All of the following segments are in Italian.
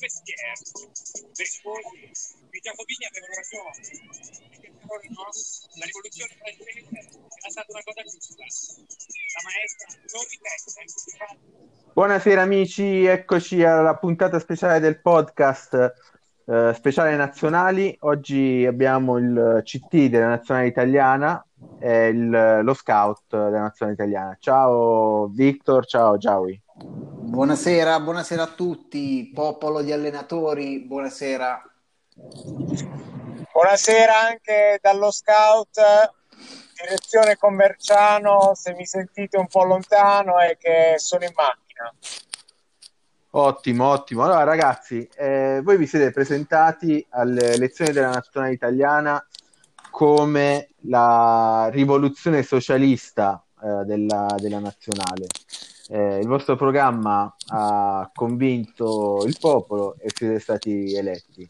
mestiere, Berlusconi, i giacobini avevano ragione, perché loro no, la rivoluzione francese era stata una cosa giusta, la maestra non ripete. Buonasera amici, eccoci alla puntata speciale del podcast speciale nazionali. Oggi abbiamo il CT della nazionale italiana e lo scout della nazionale italiana. Ciao Victor, ciao Giaui. Buonasera a tutti, popolo di allenatori, buonasera. Buonasera anche dallo scout, direzione Commerciano, se mi sentite un po' lontano è che sono in macchina. Ottimo. Allora ragazzi, voi vi siete presentati alle elezioni della nazionale italiana come la rivoluzione socialista della nazionale. Il vostro programma ha convinto il popolo e siete stati eletti.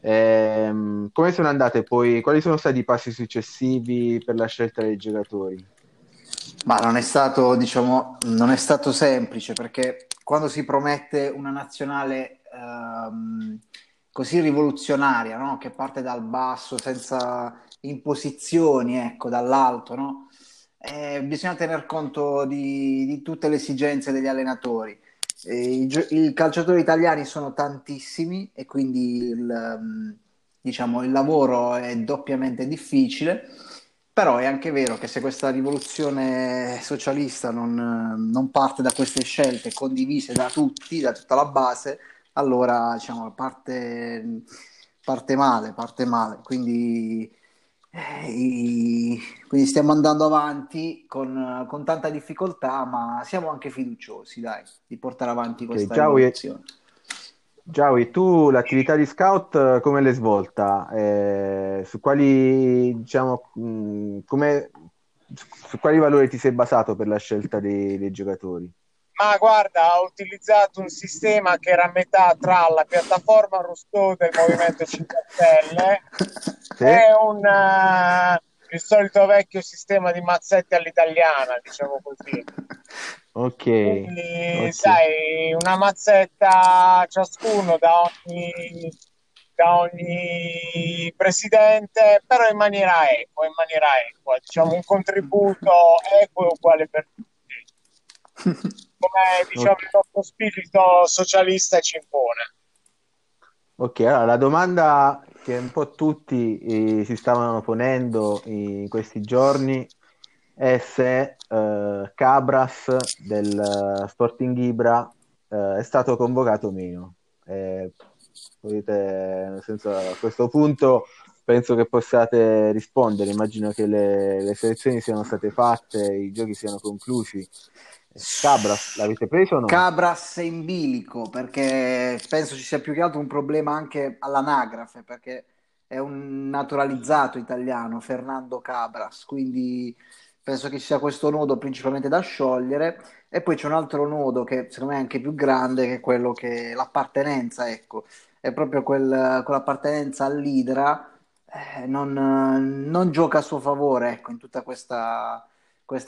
Come sono andate poi? Quali sono stati i passi successivi per la scelta dei giocatori? Ma non è stato semplice, perché quando si promette una nazionale così rivoluzionaria, no? Che parte dal basso, senza imposizioni, ecco, dall'alto, no? Bisogna tener conto di tutte le esigenze degli allenatori. I calciatori italiani sono tantissimi e quindi il lavoro è doppiamente difficile, però è anche vero che se questa rivoluzione socialista non parte da queste scelte condivise da tutti, da tutta la base, allora parte male, quindi stiamo andando avanti con tanta difficoltà, ma siamo anche fiduciosi, dai, di portare avanti questa rivoluzione. Giaui, tu l'attività di scout come l'hai svolta? Su quali su quali valori ti sei basato per la scelta dei giocatori? Ma guarda, ho utilizzato un sistema che era a metà tra la piattaforma Roustò del Movimento 5 Stelle e il solito vecchio sistema di mazzetti all'italiana, diciamo così. Ok. Quindi, sai, una mazzetta ciascuno da ogni presidente, però in maniera equa, diciamo un contributo equo e uguale per tutti. Come il nostro spirito socialista ci impone. Ok, allora la domanda che un po' tutti si stavano ponendo in questi giorni è se Cabras del Sporting Ibra è stato convocato o meno. A questo punto penso che possiate rispondere, immagino che le selezioni siano state fatte, i giochi siano conclusi. Cabras l'avete preso o no? Cabras è in bilico, perché penso ci sia più che altro un problema anche all'anagrafe, perché è un naturalizzato italiano, Fernando Cabras, quindi penso che ci sia questo nodo principalmente da sciogliere, e poi c'è un altro nodo che secondo me è anche più grande, che è quello che l'appartenenza, ecco, è proprio quell'appartenenza all'Idra, non gioca a suo favore, ecco, in tutta questa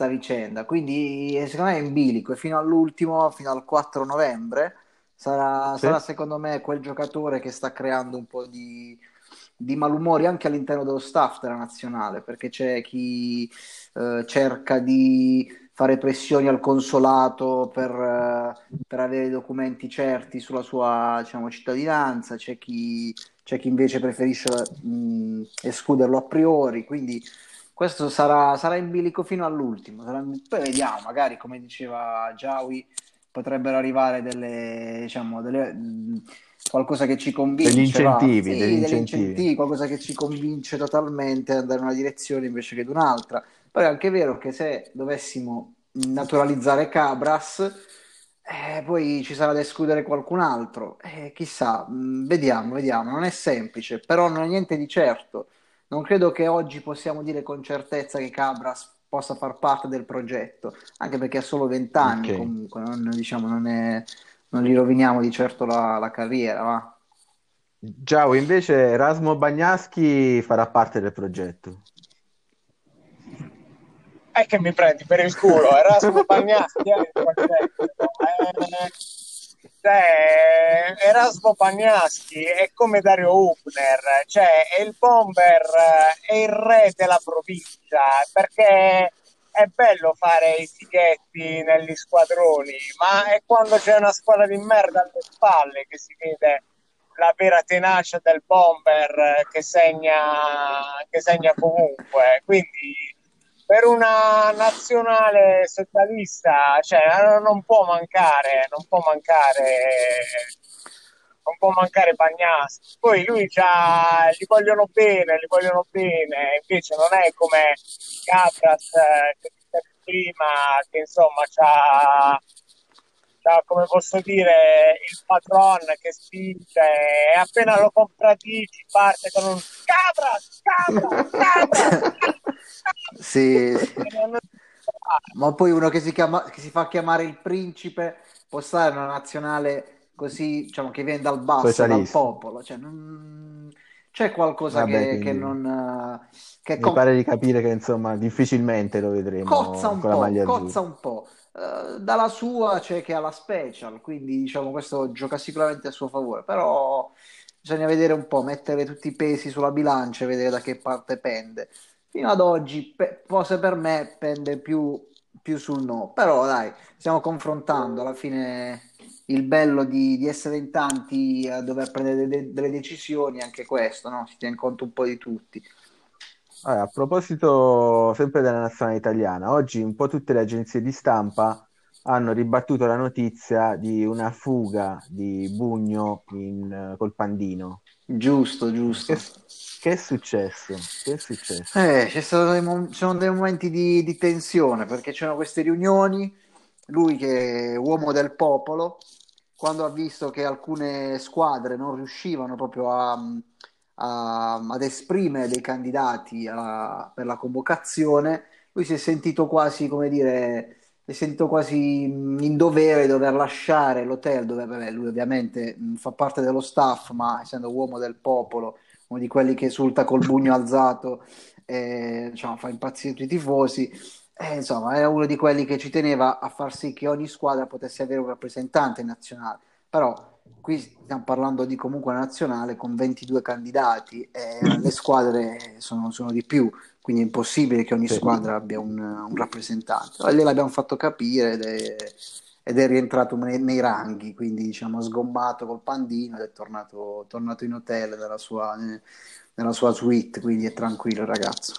vicenda, quindi secondo me è in bilico e fino al 4 novembre sarà secondo me quel giocatore che sta creando un po' di malumori anche all'interno dello staff della nazionale, perché c'è chi cerca di fare pressioni al consolato per avere i documenti certi sulla sua cittadinanza, c'è chi invece preferisce escluderlo a priori, quindi questo sarà in bilico fino all'ultimo. Poi vediamo, magari come diceva Giaui, potrebbero arrivare delle qualcosa che ci convince. Degli incentivi, qualcosa che ci convince totalmente ad andare in una direzione invece che ad un'altra. Poi è anche vero che se dovessimo naturalizzare Cabras, poi ci sarà da escludere qualcun altro. Chissà, vediamo, non è semplice, però non è niente di certo. Non credo che oggi possiamo dire con certezza che Cabras possa far parte del progetto, anche perché ha solo 20 anni, okay. Comunque non gli roviniamo di certo la carriera. Ma Giaù, invece Erasmo Bagnaschi farà parte del progetto. È che mi prendi per il culo, Erasmo Bagnaschi è il progetto. Erasmo Bagnaschi è come Dario Hübner, cioè è il bomber, è il re della provincia, perché è bello fare i fighetti negli squadroni, ma è quando c'è una squadra di merda alle spalle che si vede la vera tenacia del bomber che segna comunque. Quindi per una nazionale socialista, cioè, non può mancare Bagnaschi. Poi lui già li vogliono bene, invece non è come Cabras che prima, che insomma c'ha, come posso dire, il patron che spinge e appena lo compratici parte con un Cabras. Sì, ma poi uno che si fa chiamare il principe può stare in una nazionale così, diciamo, che viene dal basso, socialista, dal popolo, cioè non... c'è qualcosa. Vabbè, che non che mi pare di capire che insomma difficilmente lo vedremo cozza un po' dalla sua, cioè che ha la special, quindi diciamo questo gioca sicuramente a suo favore, però bisogna vedere un po', mettere tutti i pesi sulla bilancia e vedere da che parte pende. Fino ad oggi forse per me pende più sul no, però dai, stiamo confrontando alla fine. Il bello di essere in tanti a dover prendere delle decisioni, anche questo, no? Si tiene conto un po' di tutti. Allora, a proposito sempre della nazionale italiana, oggi un po' tutte le agenzie di stampa hanno ribattuto la notizia di una fuga di Bugno col Pandino. Giusto. Che è successo? Ci sono dei momenti di tensione, perché c'erano queste riunioni. Lui, che è uomo del popolo, quando ha visto che alcune squadre non riuscivano proprio ad esprimere dei candidati per la convocazione, lui si è sentito quasi, come dire, in dovere di dover lasciare l'hotel dove lui ovviamente fa parte dello staff, ma essendo uomo del popolo, uno di quelli che esulta col pugno alzato, diciamo, fa impazzire tutti i tifosi. Insomma, era uno di quelli che ci teneva a far sì che ogni squadra potesse avere un rappresentante nazionale. Però qui stiamo parlando di comunque una nazionale con 22 candidati e le squadre sono di più, quindi è impossibile che ogni squadra abbia un rappresentante. Allora, gliel'abbiamo fatto capire ed è rientrato nei ranghi, quindi diciamo ha sgombato col Pandino ed è tornato in hotel nella sua suite, quindi è tranquillo il ragazzo.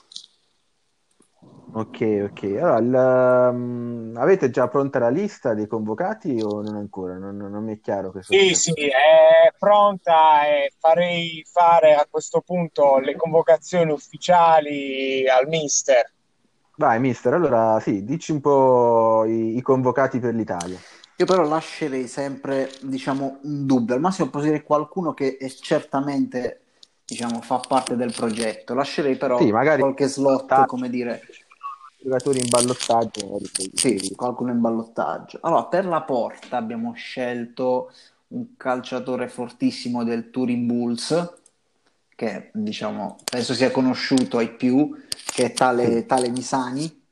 Ok. Allora, avete già pronta la lista dei convocati o non ancora? Non mi è chiaro. Sì, è pronta e farei fare a questo punto le convocazioni ufficiali al mister. Vai mister, allora sì, dici un po' i convocati per l'Italia. Io però lascerei sempre, diciamo, un dubbio, al massimo posso dire qualcuno che è certamente, diciamo, fa parte del progetto. Lascerei però qualche slot, come dire, giocatori in ballottaggio. Sì, qualcuno in ballottaggio. Allora, per la porta abbiamo scelto un calciatore fortissimo del Turin Bulls, che diciamo penso sia conosciuto ai più, che è tale Bisani,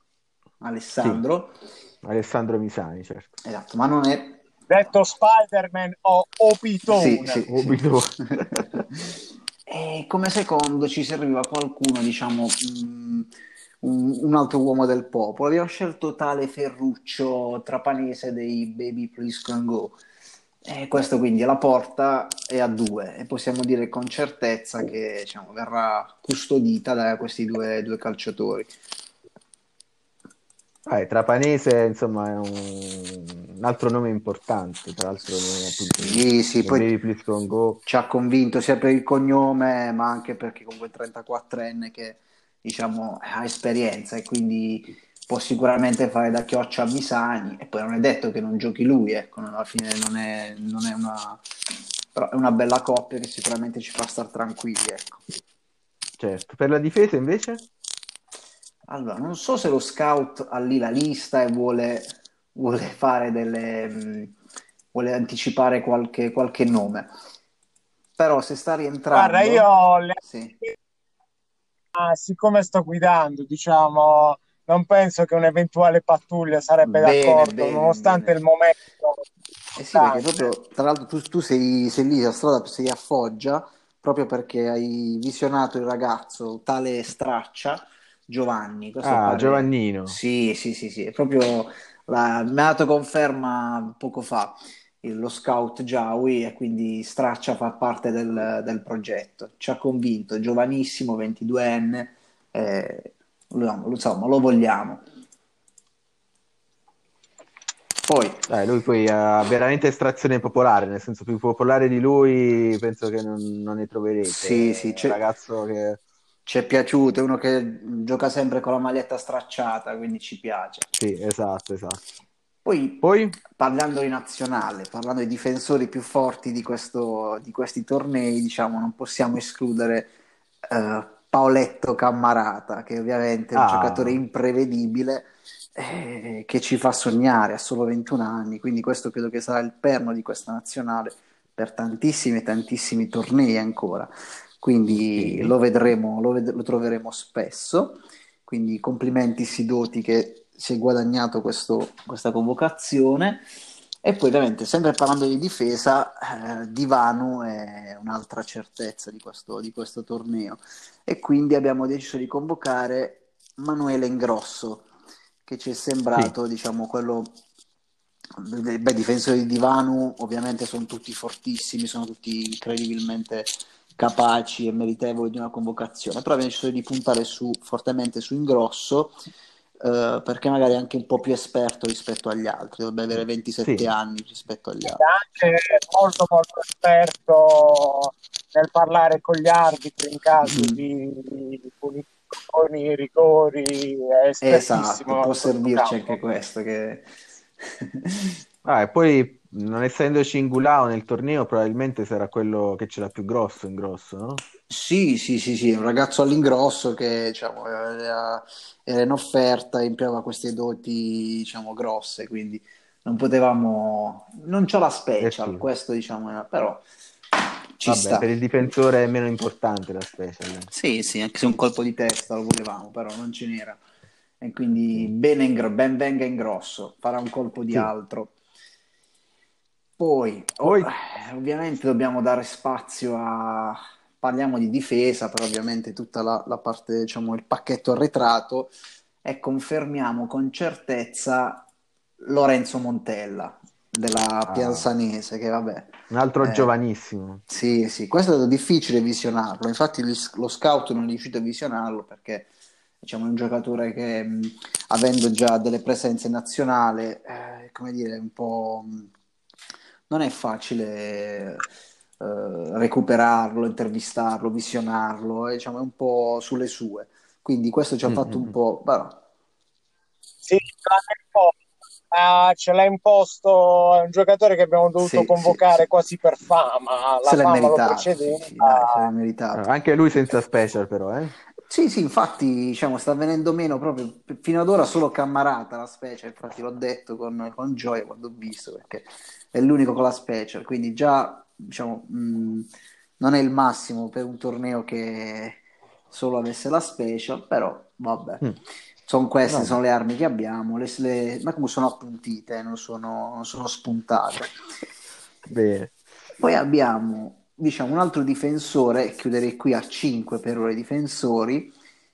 Alessandro. Sì. Alessandro Bisani, certo. Esatto, ma non è... Detto Spider-Man o Obitone. Sì. Obitone. E come secondo ci serviva qualcuno, diciamo, un altro uomo del popolo. Abbiamo scelto tale Ferruccio Trapanese dei Baby Please Can Go. E questo quindi alla porta è a 2 e possiamo dire con certezza che, diciamo, verrà custodita da questi due calciatori. Trapanese, insomma, è un altro nome importante, tra l'altro sì, poi Go. Ci ha convinto sia per il cognome ma anche perché comunque è 34enne che, diciamo, ha esperienza e quindi può sicuramente fare da chioccia a Bisani, e poi non è detto che non giochi lui, ecco, alla fine non è una... però è una bella coppia che sicuramente ci fa star tranquilli, ecco. Certo, per la difesa invece? Allora, non so se lo scout ha lì la lista e vuole fare vuole anticipare qualche nome. Però se sta rientrando... Guarda, sì. Siccome sto guidando, diciamo, non penso che un'eventuale pattuglia sarebbe d'accordo, nonostante il momento Eh sì, perché proprio, tra l'altro tu sei lì a strada, sei a Foggia, proprio perché hai visionato il ragazzo, tale Straccia, Giovanni. Giovannino. Sì, è proprio mi ha dato conferma poco fa lo scout Giaui, e quindi Straccia fa parte del progetto. Ci ha convinto, giovanissimo, 22enne, insomma, lo vogliamo. Lui ha veramente estrazione popolare, nel senso, più popolare di lui penso che non ne troverete. Sì, c'è un ragazzo che ci è piaciuto, è uno che gioca sempre con la maglietta stracciata, quindi ci piace. Sì, esatto. Poi parlando di nazionale, parlando dei difensori più forti di questi tornei, diciamo, non possiamo escludere Paoletto Cammarata, che ovviamente è un giocatore imprevedibile, che ci fa sognare, ha solo 21 anni, quindi questo credo che sarà il perno di questa nazionale per tantissimi tornei ancora, quindi sì. Lo troveremo spesso, quindi complimenti Sidoti che si è guadagnato questa convocazione. E poi ovviamente, sempre parlando di difesa, Divanu è un'altra certezza di questo torneo, e quindi abbiamo deciso di convocare Manuele Ingrosso, che ci è sembrato, sì, diciamo, quello. Beh, difensori di Divanu ovviamente sono tutti fortissimi, sono tutti incredibilmente capaci e meritevoli di una convocazione, però abbiamo deciso di puntare fortemente su Ingrosso, perché magari è anche un po' più esperto rispetto agli altri, dovrebbe avere 27 anni rispetto agli altri. È anche molto molto esperto nel parlare con gli arbitri in caso di punizione, con i rigori, esatto, può servirci anche questo che... e poi, non essendoci Ingulao nel torneo, probabilmente sarà quello che ce l'ha più grosso Ingrosso, no? Sì, un ragazzo all'Ingrosso che, diciamo, era in offerta, impiava queste doti, diciamo, grosse, quindi non c'ho la special, questo, diciamo, era, però ci sta. Per il difensore è meno importante la special. Sì, anche se un colpo di testa lo volevamo, però non ce n'era. E quindi ben venga Ingrosso, farà un colpo di altro. Poi ovviamente dobbiamo dare spazio a... Parliamo di difesa, però ovviamente tutta la parte, diciamo, il pacchetto arretrato, e confermiamo con certezza Lorenzo Montella della Pianzanese, che vabbè, un altro giovanissimo. Sì, questo è stato difficile visionarlo, infatti lo scout non è riuscito a visionarlo, perché, diciamo, è un giocatore che, avendo già delle presenze nazionali, come dire, un po' non è facile recuperarlo, intervistarlo, visionarlo, diciamo, è un po' sulle sue, quindi questo ci ha fatto un po', però sì, un po'. Ce l'ha imposto, è un giocatore che abbiamo dovuto convocare quasi per fama, la fama lo precedeva. Se l'è meritato. Anche lui senza special, però, Sì, infatti, diciamo, sta venendo meno proprio, fino ad ora solo Cammarata la special, infatti l'ho detto con gioia quando ho visto, perché è l'unico con la special, quindi già, diciamo, non è il massimo per un torneo che solo avesse la special, però vabbè. Sono queste, sono le armi che abbiamo, ma come sono appuntite, non sono spuntate. Bene. Poi abbiamo, diciamo, un altro difensore, chiuderei qui a 5 per ora i difensori,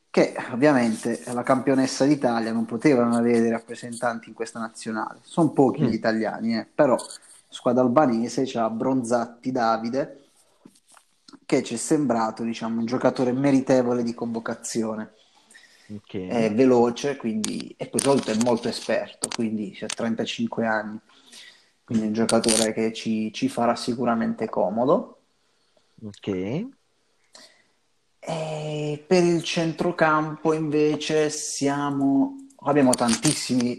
che ovviamente la campionessa d'Italia non poteva non avere dei rappresentanti in questa nazionale. Sono pochi gli italiani, però squadra albanese c'ha Bronzatti Davide, che ci è sembrato, diciamo, un giocatore meritevole di convocazione. Okay. È veloce, quindi, e poi solito è molto esperto, quindi ha 35 anni, quindi è un giocatore che ci farà sicuramente comodo. Ok. E per il centrocampo invece abbiamo tantissimi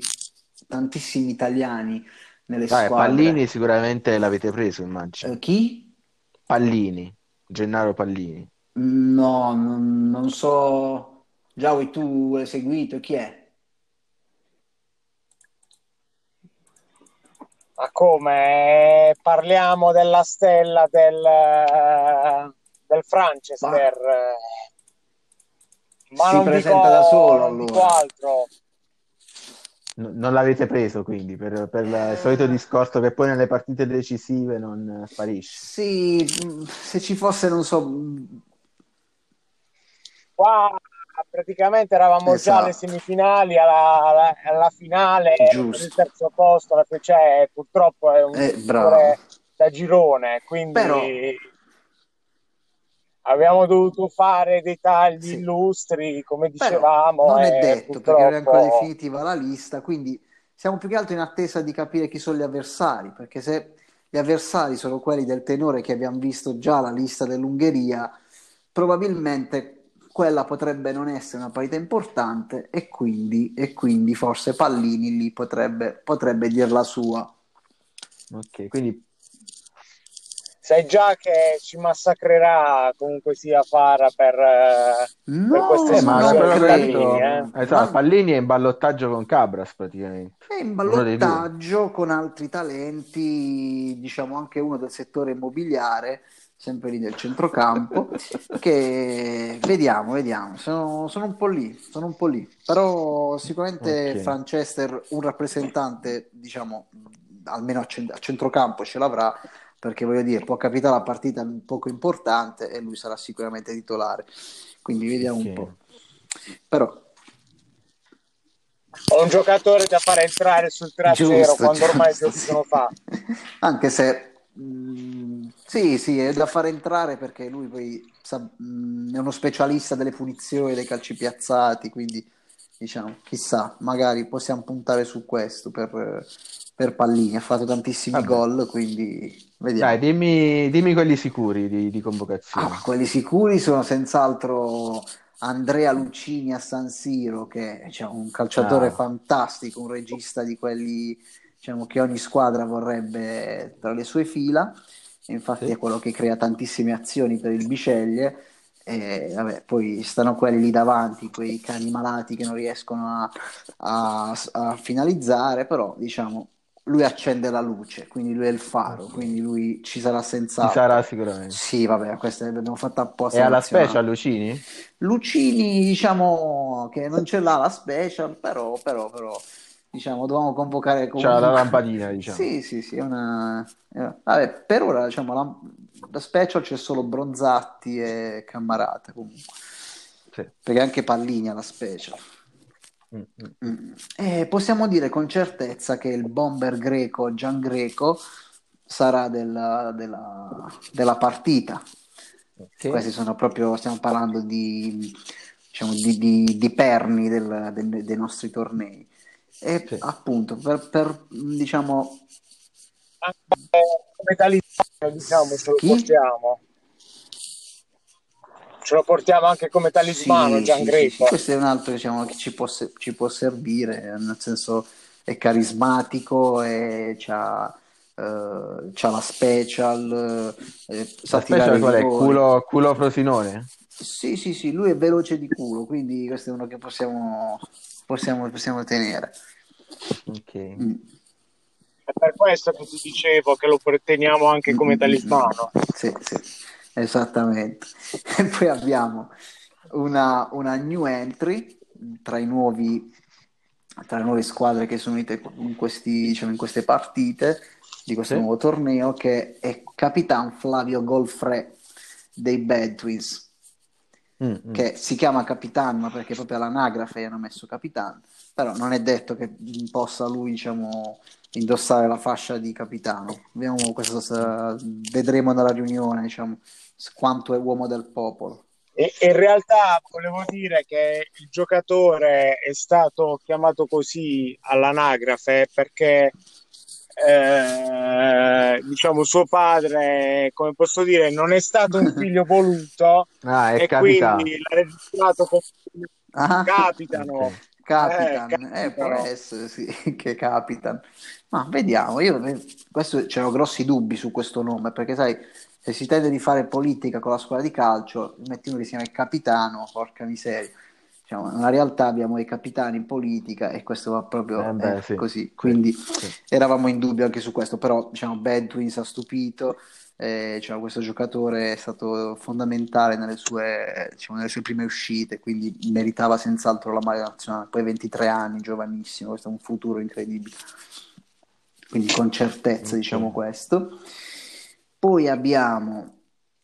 italiani nelle squadre. Pallini sicuramente l'avete preso, immagino. Chi? Pallini, Gennaro Pallini. No, non so. Giaui, tu l'hai seguito? Chi è? Ma come? Parliamo della stella del Franchester. Ma non presenta da solo, allora. Altro. Non l'avete preso, quindi, per il solito discorso che poi nelle partite decisive non sparisce. Sì, se ci fosse, non so... Qua praticamente eravamo già alle semifinali, alla finale, giusto, per il terzo posto, cioè, purtroppo è un giocatore da girone, quindi... Però... Abbiamo dovuto fare dei tagli illustri, come dicevamo. Però non è detto, purtroppo... perché non è ancora definitiva la lista, quindi siamo più che altro in attesa di capire chi sono gli avversari, perché se gli avversari sono quelli del tenore che abbiamo visto già la lista dell'Ungheria, probabilmente quella potrebbe non essere una parità importante e quindi forse Pallini lì potrebbe dir la sua. Ok, quindi... Sai già che ci massacrerà comunque sia Fara per queste squadre. Pallini è in ballottaggio con Cabras praticamente. È in ballottaggio con altri talenti, diciamo anche uno del settore immobiliare, sempre lì del centrocampo, che vediamo. Sono un po' lì. Però sicuramente Francescher un rappresentante, diciamo, almeno a centrocampo ce l'avrà, perché voglio dire, può capitare la partita un poco importante e lui sarà sicuramente titolare, quindi vediamo un po'. Però ho un giocatore da far entrare sul trasfero quando ormai sono fa, anche se sì è da far entrare, perché lui poi è uno specialista delle punizioni, dei calci piazzati, quindi diciamo chissà, magari possiamo puntare su questo per Pallini. Ha fatto tantissimi gol, quindi vediamo. Dai, dimmi quelli sicuri di convocazione. Quelli sicuri sono senz'altro Andrea Lucini a San Siro, che è un calciatore fantastico, un regista di quelli, diciamo, che ogni squadra vorrebbe tra le sue fila, e infatti è quello che crea tantissime azioni per il Bisceglie. E vabbè, poi stanno quelli lì davanti, quei cani malati che non riescono a finalizzare, però diciamo lui accende la luce, quindi lui è il faro, quindi lui ci sarà senz'altro. Ci sarà sicuramente. Sì, vabbè, questa l'abbiamo fatta apposta. E alla special Lucini? Lucini, diciamo, che non ce l'ha la special, però diciamo, dovevamo convocare comunque... C'è la lampadina, diciamo. Sì, vabbè, per ora, diciamo, la special c'è solo Bronzatti e Cammarata, comunque. Sì. Perché anche Pallini ha la special. E possiamo dire con certezza che il bomber greco Gian Greco sarà della partita. Sì. Questi sono proprio, stiamo parlando di perni dei nostri tornei. E appunto per diciamo talismano, diciamo, ce lo portiamo anche come talismano. Gian Greco questo è un altro, diciamo, che ci può servire, nel senso è carismatico e c'ha la special, sa tirare qual è? Culo Frosinone? Sì, lui è veloce di culo, quindi questo è uno che possiamo tenere. Ok. È per questo che ti dicevo che lo teniamo anche come talismano. Sì, esattamente. E poi abbiamo una new entry tra le nuove squadre che sono unite in queste partite di questo nuovo torneo, che è Capitan Flavio Golfre dei Bad Twins. Che si chiama Capitan, ma perché proprio all'anagrafe hanno messo Capitan, però non è detto che possa lui, diciamo, indossare la fascia di capitano. Vedremo nella riunione, diciamo, quanto è uomo del popolo. E in realtà volevo dire che il giocatore è stato chiamato così all'anagrafe perché diciamo suo padre, come posso dire, non è stato un figlio voluto e quindi l'ha registrato come Capitano. Capitan. Può essere che Capitan, ma vediamo. Io c'erano grossi dubbi su questo nome, perché sai, se si tende di fare politica con la scuola di calcio, metti uno che si chiama il Capitano, porca miseria. diciamo, nella realtà abbiamo i capitani in politica e questo va proprio sì, così, quindi eravamo in dubbio anche su questo, però diciamo Bad Twins ha stupito, diciamo, questo giocatore è stato fondamentale nelle sue, diciamo, nelle sue prime uscite, quindi meritava senz'altro la maglia nazionale, poi 23 anni, giovanissimo, questo è un futuro incredibile, quindi con certezza diciamo questo. Poi abbiamo,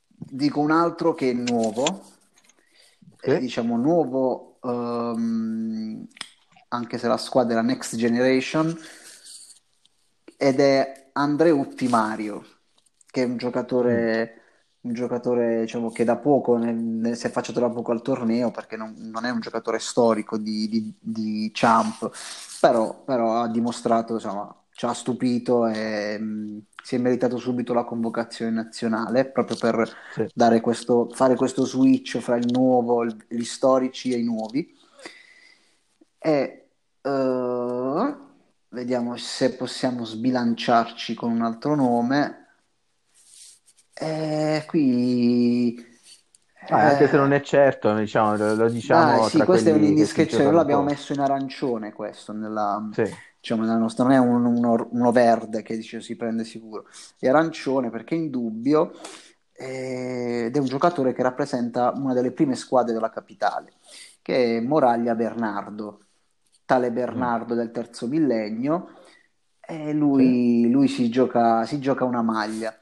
dico un altro che è nuovo, diciamo nuovo, anche se la squadra è la Next Generation, ed è Andrea Uttimario, che è un giocatore diciamo che da poco si è affacciato da poco al torneo, perché non è un giocatore storico di Champ, però ha dimostrato, insomma, ci ha stupito e si è meritato subito la convocazione nazionale, proprio per fare questo switch fra il nuovo, gli storici e i nuovi. E vediamo se possiamo sbilanciarci con un altro nome. Qui anche se non è certo, diciamo, lo diciamo. Sì, questo è un indiscrezione, noi l'abbiamo messo in arancione, questo nella. Sì. Diciamo, non è uno verde che dice si prende sicuro, è arancione perché è in dubbio, ed è un giocatore che rappresenta una delle prime squadre della capitale, che è Moraglia Bernardo, tale Bernardo del terzo millennio, e lui si gioca una maglia.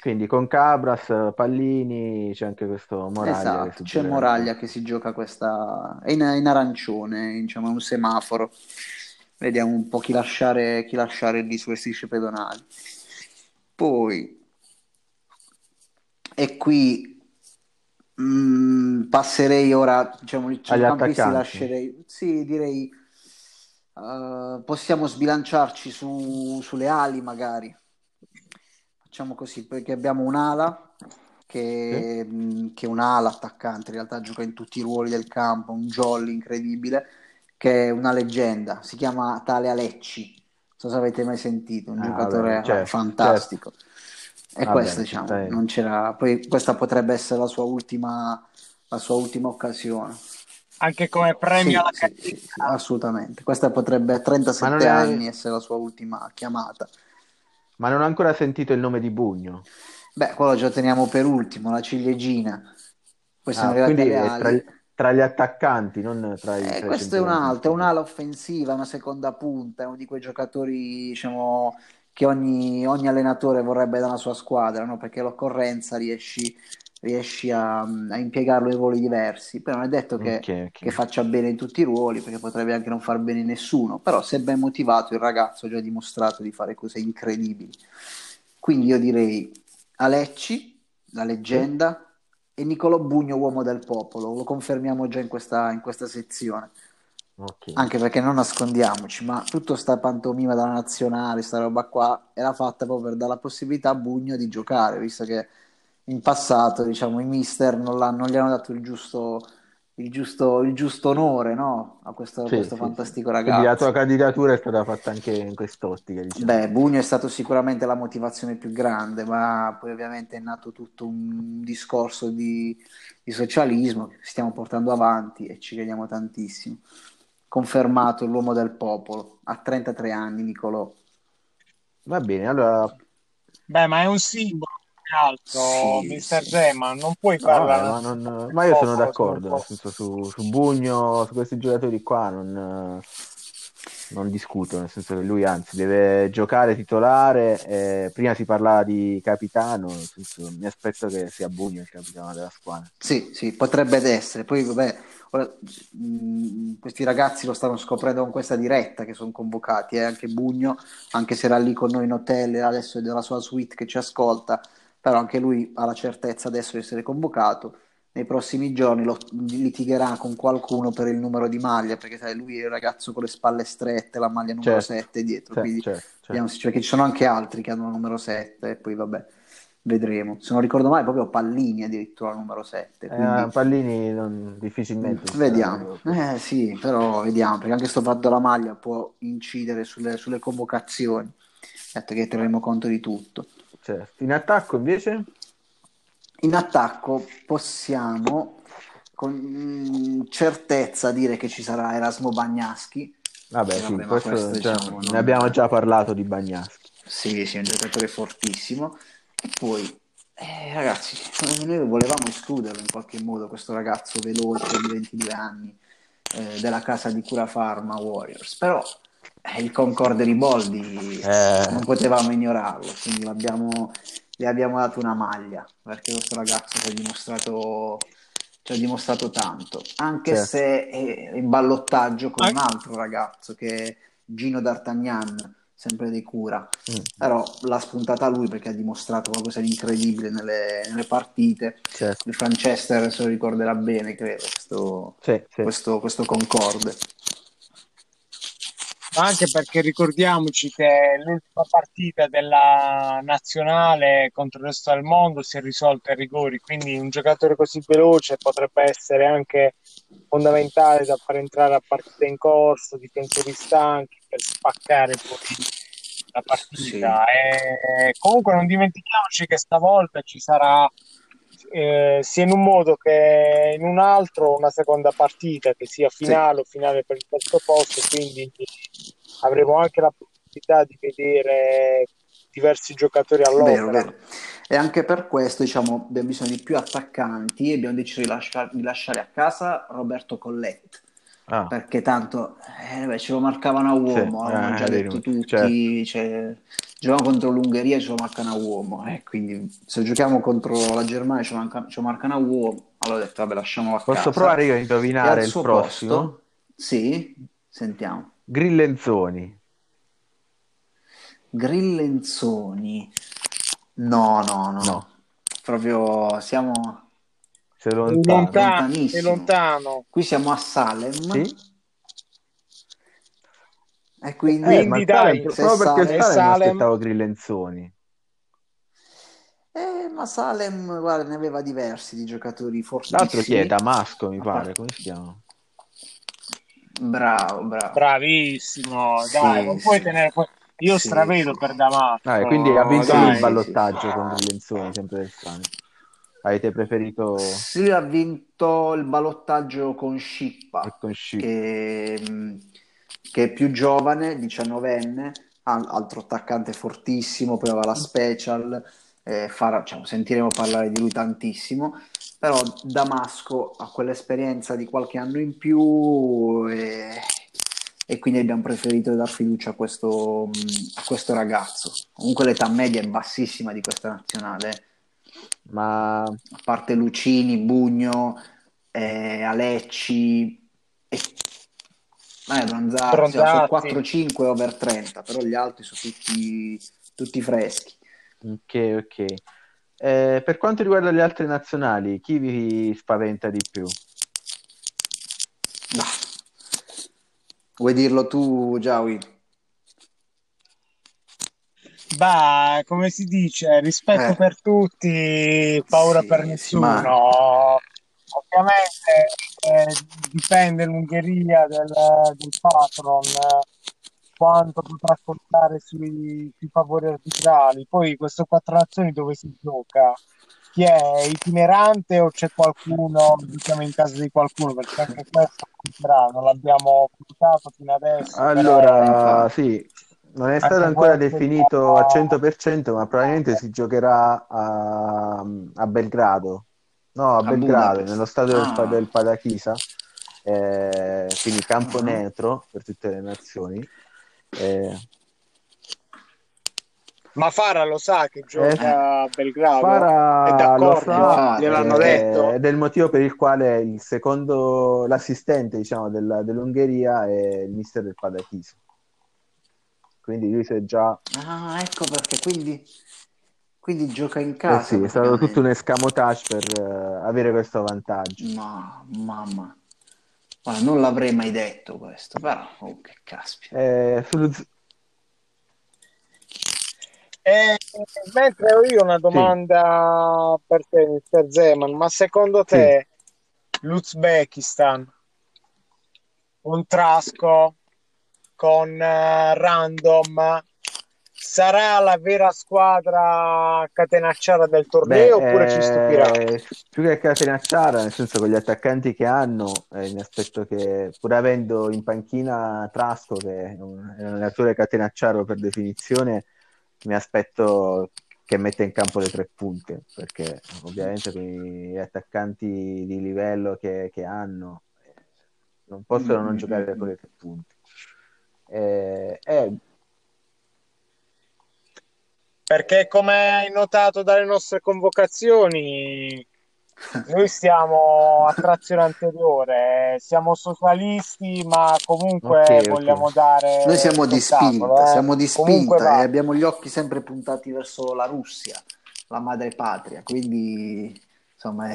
Quindi con Cabras, Pallini, c'è anche questo Moraglia. Esatto, c'è Moraglia che si gioca questa, è in arancione, diciamo, è un semaforo. Vediamo un po' chi lasciare lì sulle strisce pedonali. Poi e qui passerei ora, diciamo, i centrocampisti lascerei. Sì, direi possiamo sbilanciarci sulle ali, magari. Facciamo così, perché abbiamo un'ala che è un'ala attaccante, in realtà gioca in tutti i ruoli del campo, un jolly incredibile, che è una leggenda, si chiama tale Alecci, non so se avete mai sentito, un giocatore fantastico, e questo, diciamo, non c'era. Poi questa potrebbe essere la sua ultima occasione, anche come premio alla carriera. Sì, assolutamente, questa potrebbe a 37 anni essere la sua ultima chiamata. Ma non ho ancora sentito il nome di Bugno. Beh, quello già teniamo per ultimo, la ciliegina, questa è tra gli attaccanti, non tra i questo è un altro, un'ala offensiva, una seconda punta, è uno di quei giocatori, diciamo, che ogni allenatore vorrebbe dalla sua squadra, no? Perché l'occorrenza riesci a impiegarlo in ruoli diversi, però non è detto che faccia bene in tutti i ruoli, perché potrebbe anche non far bene nessuno, però se è ben motivato il ragazzo ha già dimostrato di fare cose incredibili. Quindi io direi Alecci, la leggenda, e Niccolò Bugno, uomo del popolo, lo confermiamo già in questa sezione, anche perché non nascondiamoci, ma tutto sta pantomima della nazionale, sta roba qua, era fatta proprio per dare la possibilità a Bugno di giocare, visto che in passato, diciamo, i mister non gli hanno dato il giusto onore, no? A questo fantastico ragazzo. Quindi la tua candidatura è stata fatta anche in quest'ottica, diciamo. Beh, Bugno è stato sicuramente la motivazione più grande, ma poi ovviamente è nato tutto un discorso di socialismo che stiamo portando avanti e ci crediamo tantissimo. Confermato l'uomo del popolo a 33 anni, Niccolò. Va bene, allora. Beh, ma è un simbolo. Alto, sì, Mister Gemma, non puoi parlare. Ma io sono d'accordo, nel senso, su Bugno, su questi giocatori qua non discuto, nel senso che lui, anzi, deve giocare titolare. Prima si parlava di capitano, nel senso, mi aspetto che sia Bugno il capitano della squadra. Sì, potrebbe essere. Poi vabbè, ora, questi ragazzi lo stanno scoprendo con questa diretta, che sono convocati, anche Bugno, anche se era lì con noi in hotel, adesso è della sua suite che ci ascolta, però anche lui ha la certezza adesso di essere convocato. Nei prossimi giorni lo litigherà con qualcuno per il numero di maglia, perché sai, lui è il ragazzo con le spalle strette, la maglia numero 7 dietro, quindi vediamo, perché ci sono anche altri che hanno il numero 7 e poi vabbè, vedremo. Se non ricordo male, proprio Pallini addirittura al numero 7, quindi Pallini difficilmente vediamo, però vediamo, perché anche sto fatto la maglia può incidere sulle convocazioni, detto che terremo conto di tutto. In attacco invece? In attacco possiamo con certezza dire che ci sarà Erasmo Bagnaschi. Vabbè, sì, questo già, diciamo, ne abbiamo già parlato di Bagnaschi. Sì, sì, è un giocatore fortissimo. E poi, ragazzi, noi volevamo escluderlo in qualche modo, questo ragazzo veloce di 22 anni della casa di cura Pharma Warriors, però il Concorde Riboldi non potevamo ignorarlo, quindi gli abbiamo dato una maglia, perché questo ragazzo si è dimostrato... ci ha dimostrato tanto, anche certo. se è in ballottaggio con un altro ragazzo che è Gino D'Artagnan, sempre dei Cura, però l'ha spuntata lui perché ha dimostrato qualcosa di incredibile nelle partite. Certo. Il Franchester se lo ricorderà bene, credo, questo Concorde. Anche perché ricordiamoci che l'ultima partita della nazionale contro il resto del mondo si è risolta ai rigori, quindi un giocatore così veloce potrebbe essere anche fondamentale da far entrare a partita in corso, difensori stanchi, per spaccare poi la partita. Sì. E comunque non dimentichiamoci che stavolta ci sarà sia in un modo che in un altro una seconda partita, che sia finale o finale per il terzo posto, quindi avremo anche la possibilità di vedere diversi giocatori all'opera. Vero. E anche per questo, diciamo, abbiamo bisogno di più attaccanti e abbiamo deciso di lasciare a casa Roberto Collette, perché tanto ce lo marcavano a uomo, avevano già detto tutti, giochiamo contro l'Ungheria, ce lo marcano a uomo, quindi se giochiamo contro la Germania ce lo marcano a uomo, allora ho detto vabbè, lasciamo a casa. Posso provare io a indovinare il prossimo? Posto, sì, sentiamo. Grillenzoni. No. Proprio siamo lontano. Qui siamo a Salem. Sì. E quindi dai, proprio perché Salem aspettavo Grillenzoni. Ma Salem, guarda, ne aveva diversi di giocatori fortissimi. L'altro chi è? Damasco, mi pare, come si chiama? Bravo. Bravissimo, dai, non puoi tenere... Io stravedo per Damasco. Quindi ha vinto il ballottaggio con Grillenzoni, sempre del Salem. Avete preferito? Sì, ha vinto il ballottaggio con Scippa, che è più giovane, 19enne, altro attaccante fortissimo, poi aveva la special, sentiremo parlare di lui tantissimo, però Damasco ha quell'esperienza di qualche anno in più e quindi abbiamo preferito dar fiducia a questo ragazzo. Comunque l'età media è bassissima di questa nazionale, ma a parte Lucini, Bugno, Alecci e Bronzatti, sono 4-5 over 30, però gli altri sono tutti freschi. Ok. Per quanto riguarda le altre nazionali, chi vi spaventa di più? No. Vuoi dirlo tu, Giaui? Beh, come si dice, rispetto per tutti, paura per nessuno. Ovviamente dipende l'Ungheria del patron quanto potrà contare sui favori arbitrali. Poi queste 4 nazioni dove si gioca? Chi è itinerante o c'è qualcuno, diciamo, in casa di qualcuno? Perché anche questo non l'abbiamo pubblicato fino adesso. Allora, non è stato ancora definito al 100%, ma probabilmente si giocherà a Belgrado. No, a Belgrado, nello stadio del Padachisa, quindi campo neutro per tutte le nazioni. Ma Fara lo sa che gioca a Belgrado, Fara è d'accordo, gliel'hanno detto. Ed è il motivo per il quale il secondo, l'assistente, diciamo, dell'Ungheria è il mister del Padachisa. Quindi lui si è già... Ah, ecco perché, quindi gioca in casa. Sì, è stato tutto un escamotage per avere questo vantaggio. Ma mamma, guarda, non l'avrei mai detto questo, però che caspita. Mentre io ho una domanda per te, mister Zeman, ma secondo te l'Uzbekistan, un Trasco con Random, sarà la vera squadra catenacciara del torneo? Beh, oppure ci stupirà? Più che catenacciara, nel senso, con gli attaccanti che hanno, mi aspetto che, pur avendo in panchina Trasco, che è un allenatore catenacciaro per definizione, mi aspetto che metta in campo le tre punte, perché ovviamente con gli attaccanti di livello che hanno non possono non giocare con le tre punte. Perché, come hai notato dalle nostre convocazioni, noi stiamo a trazione anteriore, siamo socialisti, ma comunque vogliamo dare. Noi siamo di spinta, abbiamo gli occhi sempre puntati verso la Russia, la madre patria, quindi insomma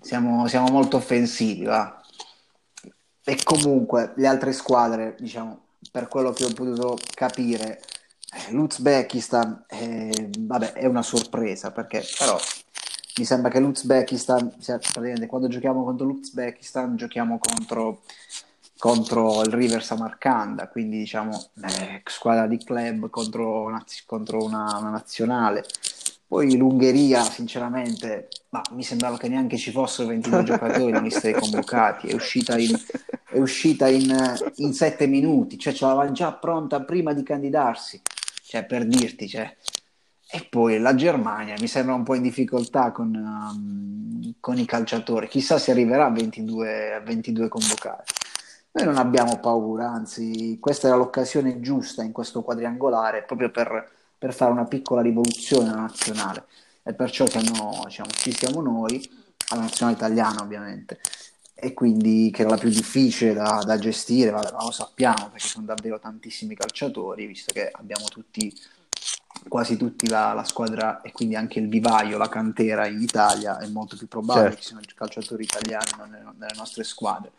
siamo molto offensivi, va? E comunque le altre squadre, diciamo, per quello che ho potuto capire, l'Uzbekistan è una sorpresa, perché però mi sembra che l'Uzbekistan, praticamente quando giochiamo contro l'Uzbekistan giochiamo contro il River Samarcanda, quindi diciamo squadra di club contro una nazionale. Poi l'Ungheria, sinceramente, mi sembrava che neanche ci fossero 22 giocatori misti convocati, è uscita in 7 minuti, cioè ce l'aveva già pronta prima di candidarsi, cioè per dirti, cioè. E poi la Germania mi sembra un po' in difficoltà con i calciatori, chissà se arriverà a 22 convocati. Noi non abbiamo paura, anzi questa era l'occasione giusta in questo quadriangolare proprio per fare una piccola rivoluzione nazionale, è perciò che ci siamo noi, alla nazionale italiana ovviamente, e quindi che era la più difficile da gestire, ma lo sappiamo perché sono davvero tantissimi calciatori, visto che abbiamo quasi tutti la squadra, e quindi anche il vivaio, la cantera in Italia è molto più probabile, certo. Ci sono calciatori italiani nelle nostre squadre,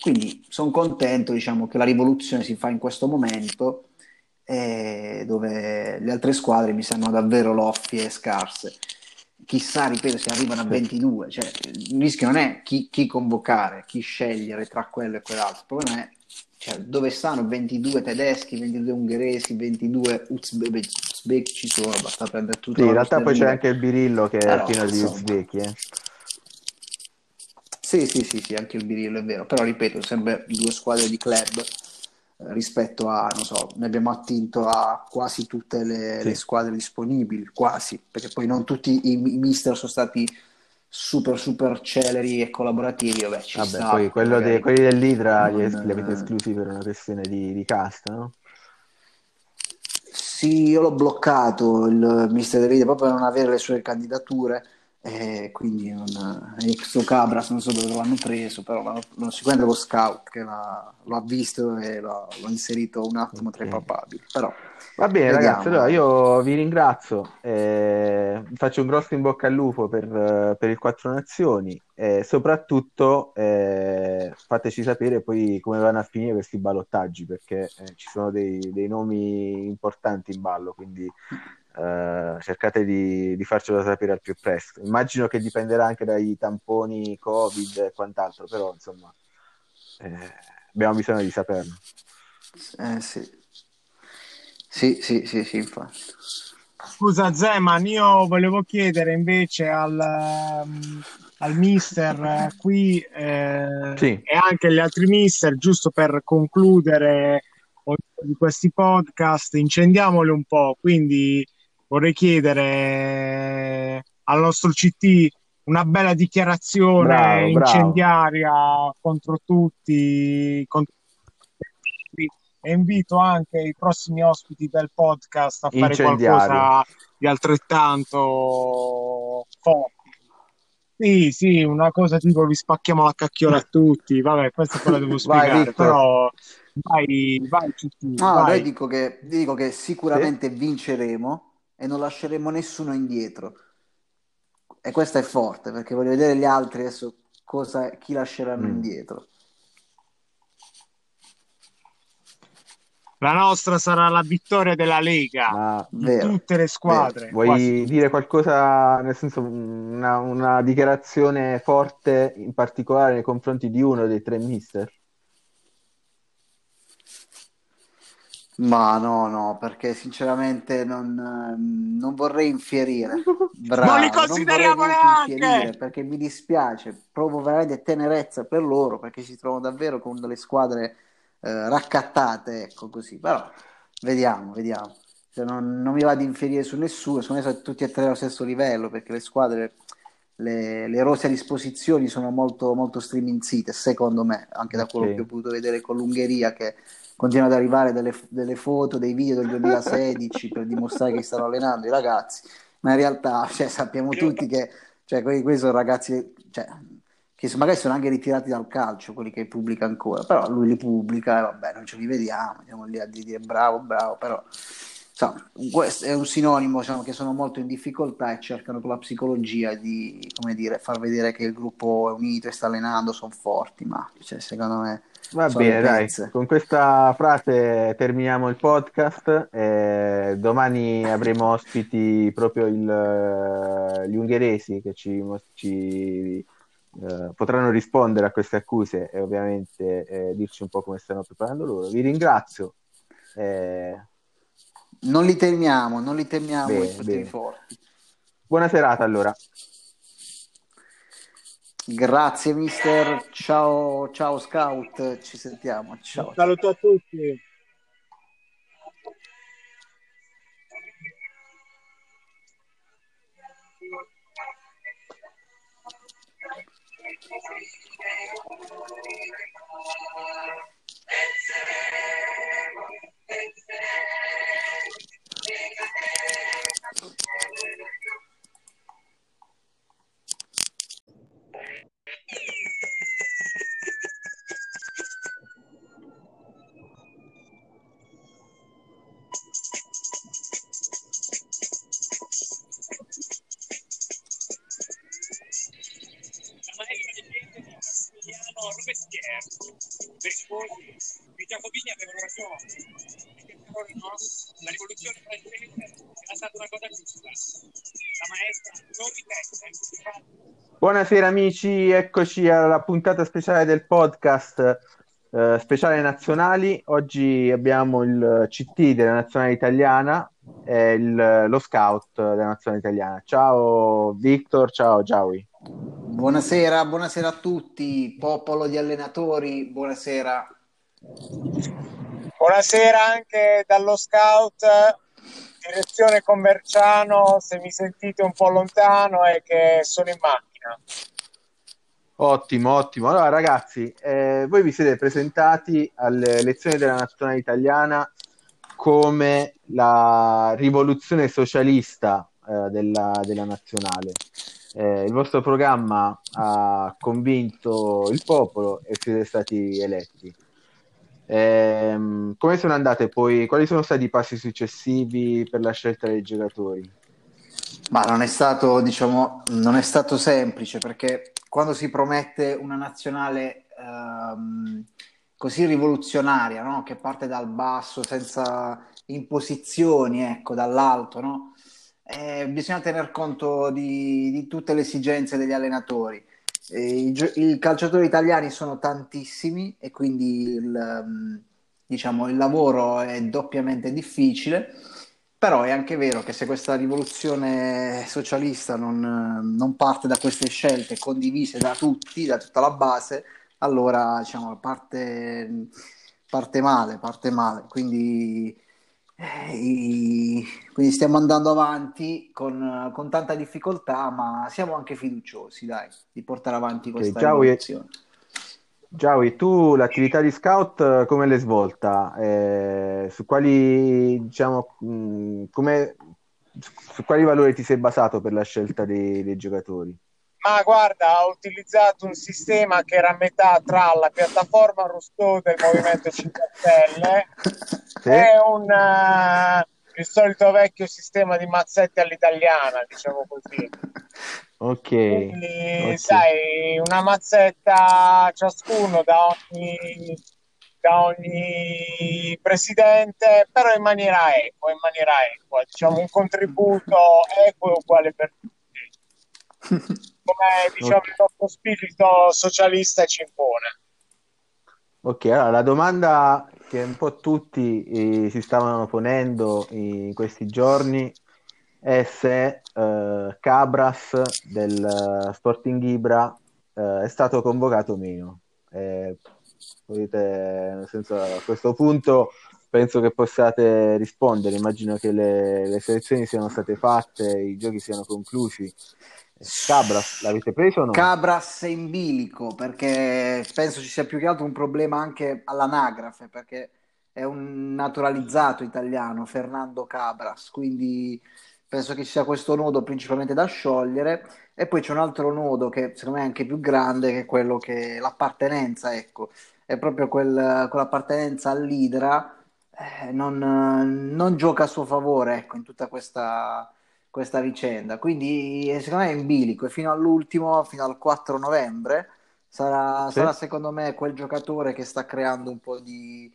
quindi sono contento, diciamo, che la rivoluzione si fa in questo momento, dove le altre squadre mi sembrano davvero loffie e scarse. Chissà, ripeto, se arrivano a 22, cioè il rischio non è chi convocare, chi scegliere tra quello e quell'altro, il problema è dove stanno 22 tedeschi, 22 ungheresi, 22 uzbeki, ci sono, basta prendere tutto. Sì, in realtà poi c'è anche il Birillo che è pieno di uzbeki. Sì, anche il Birillo è vero, però ripeto, sempre due squadre di club rispetto a, non so, ne abbiamo attinto a quasi tutte le squadre disponibili, quasi, perché poi non tutti i mister sono stati super celeri e collaborativi. Poi quelli dell'Idra li avete esclusi per una questione di casta, no? Sì, io l'ho bloccato il mister dell'Idra proprio per non avere le sue candidature, quindi questo Cabras non so dove l'hanno preso, però sicuramente lo scout che lo ha visto e l'ho inserito un attimo tra i papabili. Però va bene, vediamo. Ragazzi, allora io vi ringrazio, faccio un grosso in bocca al lupo per il Quattro Nazioni, e soprattutto fateci sapere poi come vanno a finire questi ballottaggi, perché ci sono dei nomi importanti in ballo, quindi cercate di farcelo sapere al più presto. Immagino che dipenderà anche dai tamponi Covid e quant'altro, però insomma abbiamo bisogno di saperlo. Sì, infatti. Scusa Zeman, io volevo chiedere invece al mister qui e anche agli altri mister, giusto per concludere di questi podcast, incendiamoli un po', quindi vorrei chiedere al nostro CT una bella dichiarazione incendiaria contro tutti, e invito anche i prossimi ospiti del podcast a fare qualcosa di altrettanto forte. Sì, una cosa tipo vi spacchiamo la cacchiola a tutti, vabbè, questo poi la devo spiegare, però vai tutti. Io dico che sicuramente vinceremo e non lasceremo nessuno indietro, e questo è forte, perché voglio vedere gli altri adesso chi lasceranno indietro. La nostra sarà la vittoria della Lega, tutte le squadre. Vuoi dire qualcosa, nel senso, una dichiarazione forte in particolare nei confronti di uno dei tre mister? Ma no, no, perché sinceramente non vorrei infierire. Bravo, non li consideriamo neanche! Perché mi dispiace, provo veramente tenerezza per loro, perché si trovano davvero con delle squadre raccattate, ecco così. Però vediamo. Cioè, non mi va di infierire su nessuno, sono tutti e tre allo stesso livello, perché le squadre, le rose a disposizione sono molto, molto striminzite, secondo me, anche da quello che ho potuto vedere con l'Ungheria, che continuano ad arrivare delle foto, dei video del 2016 per dimostrare che stanno allenando i ragazzi, ma in realtà sappiamo tutti che quelli sono ragazzi che magari sono anche ritirati dal calcio, quelli che pubblica ancora, però lui li pubblica e vabbè, non ce li vediamo, andiamo lì a dire bravo, però questo è un sinonimo, che sono molto in difficoltà e cercano con la psicologia di, come dire, far vedere che il gruppo è unito e sta allenando, sono forti, ma secondo me... Va bene, dai, con questa frase terminiamo il podcast. Domani avremo ospiti proprio gli ungheresi che ci potranno rispondere a queste accuse e ovviamente dirci un po' come stanno preparando loro. Vi ringrazio. Non li temiamo bene, i poteri forti. Buona serata allora. Grazie mister, ciao scout, ci sentiamo, ciao. Saluto a tutti. La rivoluzione francese era stata una cosa giusta, la maestra non ripete. Buonasera amici, eccoci alla puntata speciale del podcast speciale nazionali. Oggi abbiamo il CT della nazionale italiana e lo scout della nazionale italiana. Ciao Victor, ciao Giaui. Buonasera a tutti, popolo di allenatori, buonasera. Buonasera anche dallo scout, direzione Commerciano, se mi sentite un po' lontano è che sono in macchina. Ottimo. Allora ragazzi, voi vi siete presentati alle elezioni della nazionale italiana come la rivoluzione socialista della nazionale. Il vostro programma ha convinto il popolo e siete stati eletti. Come sono andate poi? Quali sono stati i passi successivi per la scelta dei giocatori? Ma non è stato semplice, perché quando si promette una nazionale così rivoluzionaria, no? Che parte dal basso, senza imposizioni, ecco, dall'alto, no? Bisogna tener conto di tutte le esigenze degli allenatori. I calciatori italiani sono tantissimi e quindi il lavoro è doppiamente difficile, però è anche vero che se questa rivoluzione socialista non parte da queste scelte condivise da tutti, da tutta la base, allora parte male, quindi stiamo andando avanti con tanta difficoltà, ma siamo anche fiduciosi, dai, di portare avanti questa rivoluzione. Giaui, tu l'attività di scout come l'hai svolta? Su quali su quali valori ti sei basato per la scelta dei giocatori? Ma guarda, ho utilizzato un sistema che era a metà tra la piattaforma Rousseau del Movimento 5 Stelle e il solito vecchio sistema di mazzetti all'italiana, diciamo così. Ok. Quindi, sai, una mazzetta ciascuno da ogni presidente, però in maniera equa, diciamo un contributo equo e uguale per tutti. Come diciamo il nostro spirito socialista ci impone. Ok, allora la domanda che un po' tutti si stavano ponendo in questi giorni è se Cabras del Sporting Ibra è stato convocato o meno. Nel senso, a questo punto penso che possiate rispondere, immagino che le selezioni siano state fatte, i giochi siano conclusi. Cabras l'avete preso o no? Cabras è in bilico perché penso ci sia più che altro un problema anche all'anagrafe, perché è un naturalizzato italiano, Fernando Cabras, quindi penso che ci sia questo nodo principalmente da sciogliere, e poi c'è un altro nodo che secondo me è anche più grande, che è quello che l'appartenenza, ecco, è proprio quell'appartenenza all'Idra non gioca a suo favore, ecco, in tutta questa vicenda, quindi secondo me è in bilico e fino all'ultimo, fino al 4 novembre sarà secondo me quel giocatore che sta creando un po' di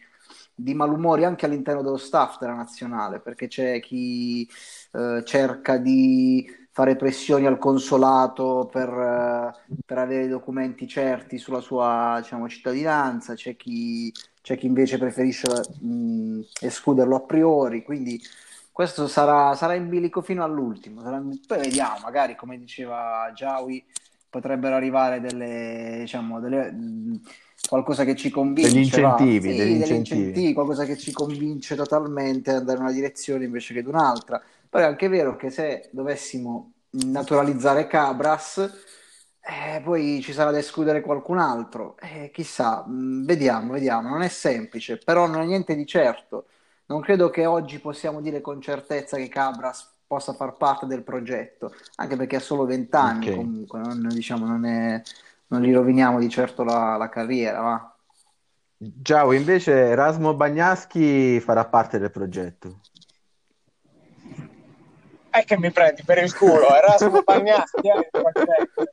malumori anche all'interno dello staff della nazionale, perché c'è chi cerca di fare pressioni al consolato per avere documenti certi sulla sua, diciamo, cittadinanza, c'è chi invece preferisce escluderlo a priori, quindi questo sarà in bilico fino all'ultimo. Poi vediamo, magari come diceva Giawi potrebbero arrivare qualcosa che ci convince, degli incentivi, qualcosa che ci convince totalmente ad andare in una direzione invece che ad un'altra. Poi è anche vero che se dovessimo naturalizzare Cabras poi ci sarà da escludere qualcun altro, chissà, vediamo, non è semplice, però non è niente di certo. Non credo che oggi possiamo dire con certezza che Cabras possa far parte del progetto, anche perché ha solo 20 anni, okay. Comunque non gli roviniamo di certo la carriera. Va. Ciao, invece Erasmo Bagnaschi farà parte del progetto. È che mi prendi per il culo, Erasmo Bagnaschi è il progetto.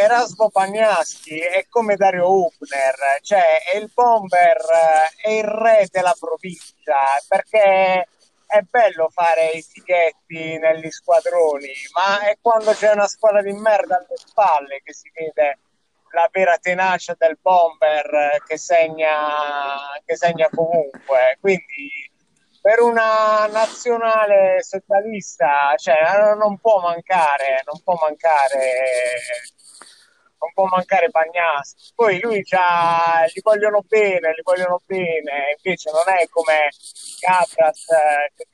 Erasmo Bagnaschi è come Dario Hübner, cioè è il bomber, è il re della provincia, perché è bello fare i fighetti negli squadroni, ma è quando c'è una squadra di merda alle spalle che si vede la vera tenacia del bomber che segna comunque. Quindi per una nazionale socialista, cioè, non può mancare Bagnaschi. Poi lui già li vogliono bene, invece non è come Cabras che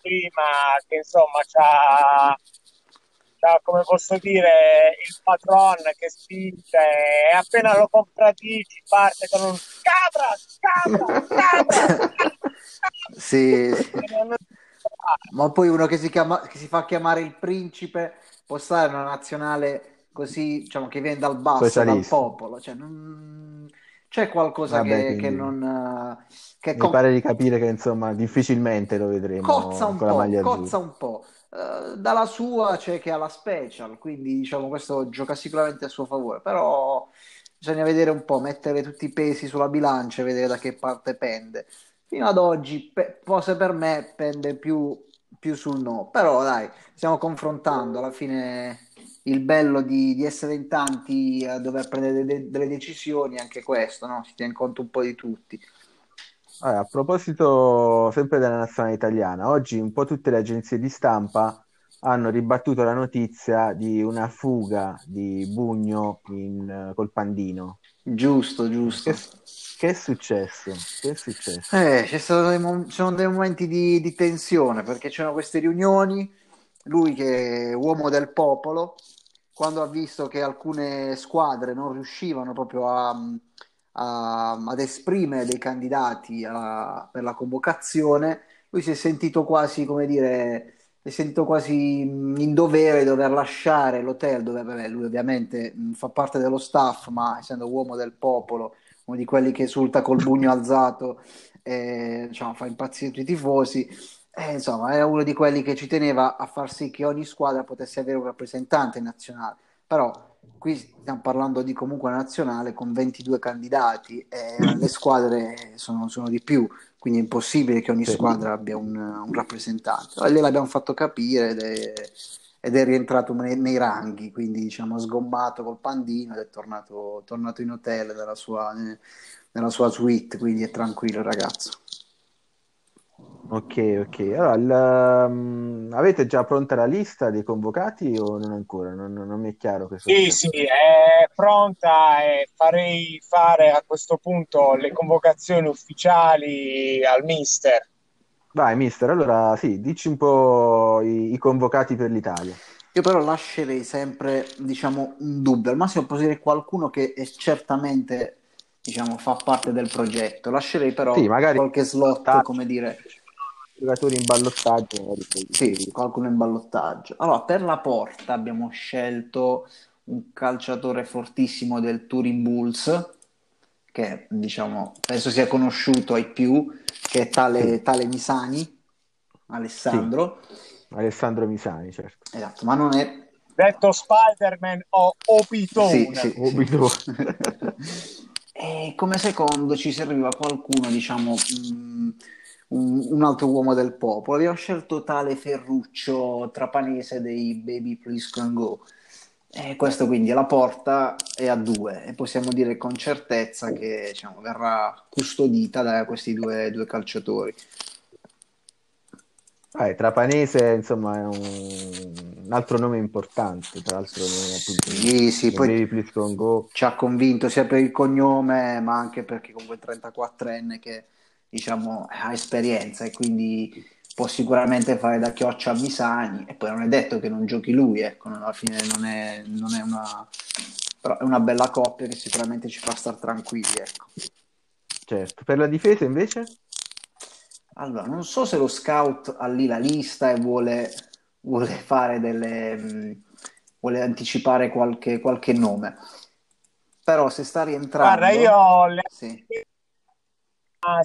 prima, che insomma c'ha, come posso dire, il patron che spinge e appena lo compratici parte con un Cabras. Sì, ma poi uno che si fa chiamare il principe può stare in una nazionale così, diciamo, che viene dal basso, socialista, dal popolo, cioè, c'è qualcosa che non che mi pare di capire che insomma difficilmente lo vedremo cozza un po'. Dalla sua c'è che ha la special, quindi diciamo questo gioca sicuramente a suo favore, però bisogna vedere un po', mettere tutti i pesi sulla bilancia e vedere da che parte pende. Fino ad oggi, forse per me, pende più sul no. Però dai, stiamo confrontando. Alla fine il bello di essere in tanti a dover prendere delle decisioni è anche questo, no? Si tiene conto un po' di tutti. Allora, a proposito sempre della nazionale italiana, oggi un po' tutte le agenzie di stampa hanno ribattuto la notizia di una fuga di Bugno col Pandino. Giusto. Che è successo? Ci sono dei momenti di tensione, perché c'erano queste riunioni, lui che è uomo del popolo, quando ha visto che alcune squadre non riuscivano proprio ad esprimere dei candidati per la convocazione, lui si è sentito quasi, come dire, in dovere di dover lasciare l'hotel, dove lui ovviamente fa parte dello staff, ma essendo uomo del popolo, uno di quelli che esulta col pugno alzato, diciamo, fa impazzire tutti i tifosi, insomma era uno di quelli che ci teneva a far sì che ogni squadra potesse avere un rappresentante nazionale. Però qui stiamo parlando di comunque una nazionale con 22 candidati e le squadre sono di più, quindi è impossibile che ogni squadra abbia un rappresentante. Allora, lei l'abbiamo fatto capire ed è ed è rientrato nei ranghi, quindi diciamo sgombato col pandino ed è tornato in hotel nella sua suite, quindi è tranquillo il ragazzo. Ok. Allora, avete già pronta la lista dei convocati o non ancora? Non mi è chiaro questo. Sì, è pronta, e farei fare a questo punto le convocazioni ufficiali al mister. Vai mister, allora sì, dici un po' i convocati per l'Italia. Io però lascerei sempre, diciamo, un dubbio, al massimo posso dire qualcuno che è certamente, diciamo, fa parte del progetto, lascerei però sì, magari qualche slot, come dire, giocatori in ballottaggio, magari. Sì, qualcuno in ballottaggio. Allora, per la porta abbiamo scelto un calciatore fortissimo del Turin Bulls, che diciamo penso sia conosciuto ai più, che è tale Bisani, Alessandro. Sì, Alessandro Bisani, certo. Esatto, ma non è... Detto Spider-Man o Obitone. Sì, Obitone. Sì. E come secondo ci serviva qualcuno, diciamo, un altro uomo del popolo. Abbiamo scelto tale Ferruccio Trapanese dei Baby Please Can Go. E questo quindi alla porta è a due, e possiamo dire con certezza che, diciamo, verrà custodita da questi due calciatori. Trapanese, insomma, è un altro nome importante, tra l'altro, appunto, sì, poi ci ha convinto sia per il cognome, ma anche perché comunque è un 34enne che, diciamo, ha esperienza e quindi può sicuramente fare da chioccia a Bisani, e poi non è detto che non giochi lui, ecco, alla fine non è una... però è una bella coppia che sicuramente ci fa star tranquilli, ecco. Certo. Per la difesa invece? Allora, non so se lo scout ha lì la lista e vuole fare vuole anticipare qualche nome, però se sta rientrando... Guarda, io sì.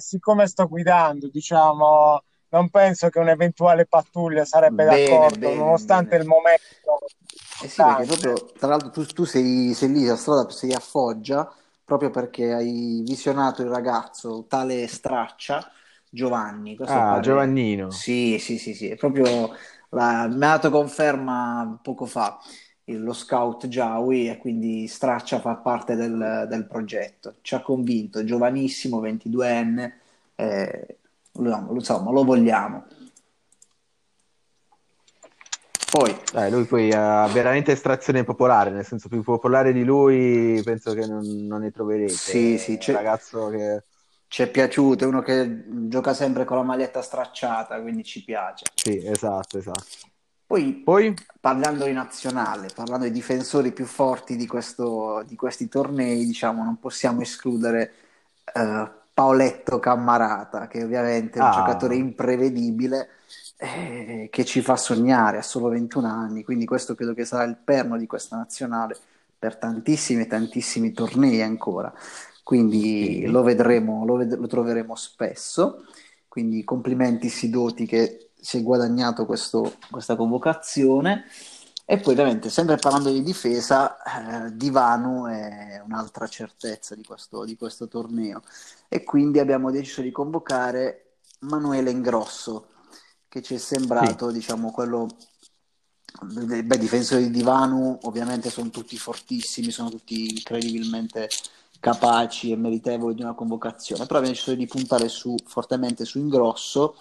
Siccome sto guidando, diciamo... Non penso che un'eventuale pattuglia sarebbe d'accordo, nonostante il momento. Sì, perché proprio, tra l'altro tu sei lì a strada, sei a Foggia, proprio perché hai visionato il ragazzo, tale Straccia, Giovanni. Giovannino. Sì, è proprio mi ha dato conferma poco fa lo scout Giaui, e quindi Straccia fa parte del progetto. Ci ha convinto, giovanissimo, 22enne, insomma, lo vogliamo. Lui poi ha veramente estrazione popolare, nel senso, più popolare di lui penso che non ne troverete. Sì, c'è un ragazzo che ci è piaciuto, è uno che gioca sempre con la maglietta stracciata, quindi ci piace. Sì, esatto. Poi parlando di nazionale, parlando dei difensori più forti di questi tornei, diciamo, non possiamo escludere Paoletto Cammarata, che ovviamente è un giocatore imprevedibile, che ci fa sognare, ha solo 21 anni, quindi questo credo che sarà il perno di questa nazionale per tantissimi tornei ancora, quindi sì. Lo troveremo spesso, quindi complimenti Sidoti che si è guadagnato questa convocazione. E poi ovviamente, sempre parlando di difesa, Divanu è un'altra certezza di questo torneo, e quindi abbiamo deciso di convocare Manuele Ingrosso, che ci è sembrato, sì, diciamo, quello... Beh, difensori di Divanu ovviamente sono tutti fortissimi, sono tutti incredibilmente capaci e meritevoli di una convocazione, però abbiamo deciso di puntare fortemente su Ingrosso,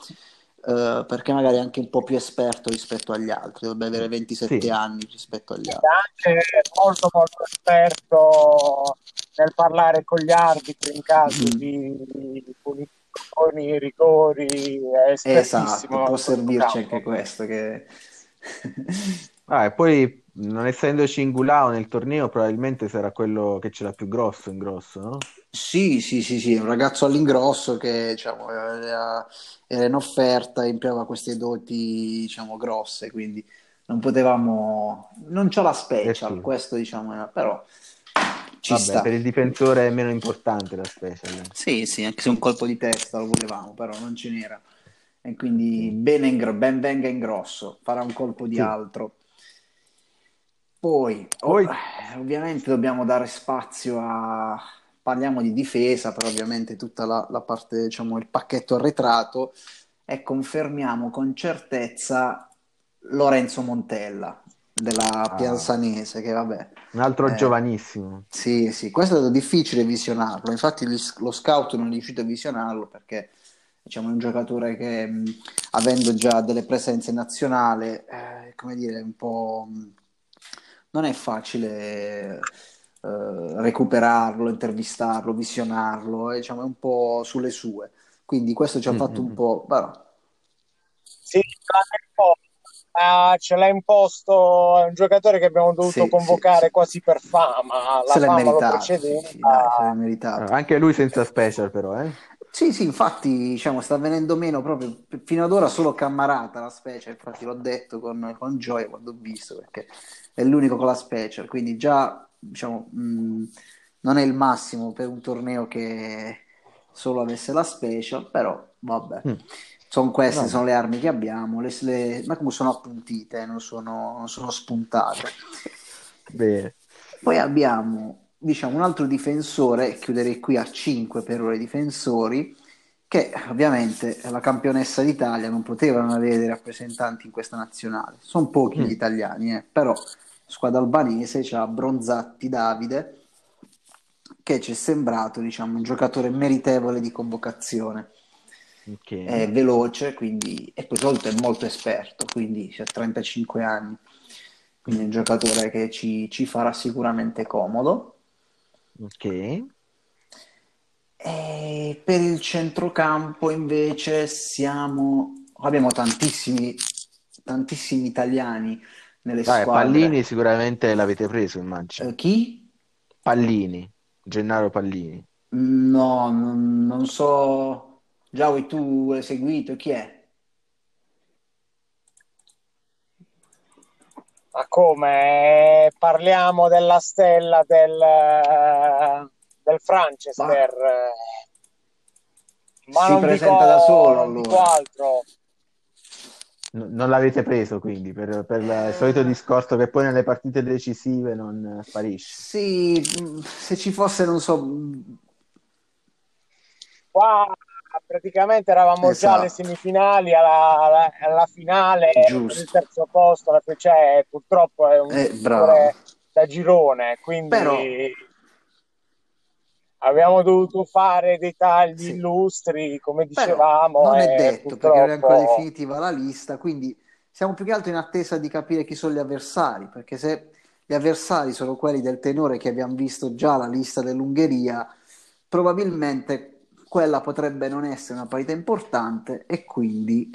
perché magari è anche un po' più esperto rispetto agli altri, dovrebbe avere 27 sì, anni rispetto agli altri. È anche molto molto esperto nel parlare con gli arbitri in caso di punizioni, rigori, è espertissimo. Esatto, può servirci anche questo. Che... e poi, non essendoci Ingulao nel torneo, probabilmente sarà quello che ce l'ha più grosso, Ingrosso, no? Sì, un ragazzo all'Ingrosso che, diciamo, era in offerta e impiava queste doti, diciamo, grosse, quindi non potevamo... non c'ho la special, sì, questo, diciamo, però ci sta. Per il difensore è meno importante la special. Sì, anche se un colpo di testa lo volevamo, però non ce n'era. E quindi ben venga Ingrosso, farà un colpo di altro. Poi ovviamente dobbiamo dare spazio a... Parliamo di difesa, però ovviamente tutta la parte, diciamo, il pacchetto arretrato, e confermiamo con certezza Lorenzo Montella della Pianzanese, che vabbè, un altro giovanissimo. Sì, sì, questo è stato difficile visionarlo, infatti lo scout non è riuscito a visionarlo perché diciamo è un giocatore che avendo già delle presenze nazionali, come dire, un po' non è facile recuperarlo, intervistarlo, visionarlo, diciamo è un po' sulle sue. Quindi questo ci ha fatto un po', però... Sì, ce l'ha imposto, è un giocatore che abbiamo dovuto convocare quasi per fama, la fama lo precedeva. Sì, se l'è meritato. Anche lui senza special però, eh? Sì, sì, infatti diciamo, sta venendo meno proprio, fino ad ora solo Cammarata la special, infatti l'ho detto con gioia quando ho visto, perché è l'unico con la special, quindi già diciamo non è il massimo per un torneo che solo avesse la special, però vabbè. Sono queste, sono le armi che abbiamo, ma come sono appuntite, non sono spuntate. Bene. Poi abbiamo, diciamo, un altro difensore, chiuderei qui a 5 per ora i difensori, che ovviamente la campionessa d'Italia non poteva non avere dei rappresentanti in questa nazionale. Sono pochi gli italiani, però squadra albanese c'ha Bronzatti Davide, che ci è sembrato, diciamo, un giocatore meritevole di convocazione. Okay. È veloce, quindi, e poi soltanto è molto esperto, quindi ha 35 anni, quindi è un giocatore che ci farà sicuramente comodo. Ok. E per il centrocampo invece abbiamo tantissimi italiani nelle squadre. Pallini sicuramente l'avete preso, immagino. Chi? Pallini, Gennaro Pallini. No, non so. Giaui, tu hai seguito? Chi è? Ma come? Parliamo della stella del Franchester. Ma non si presenta da solo, allora. Dico altro. Non l'avete preso, quindi, per il solito discorso che poi nelle partite decisive non sparisce. Sì, se ci fosse, non so... Wow. Praticamente eravamo già alle semifinali, alla finale, per il terzo posto, cioè, purtroppo è un giocatore da girone, quindi però... abbiamo dovuto fare dei tagli illustri, come dicevamo. Però non è detto, purtroppo... perché non è ancora definitiva la lista, quindi siamo più che altro in attesa di capire chi sono gli avversari, perché se gli avversari sono quelli del tenore che abbiamo visto già la lista dell'Ungheria, probabilmente... quella potrebbe non essere una parità importante e quindi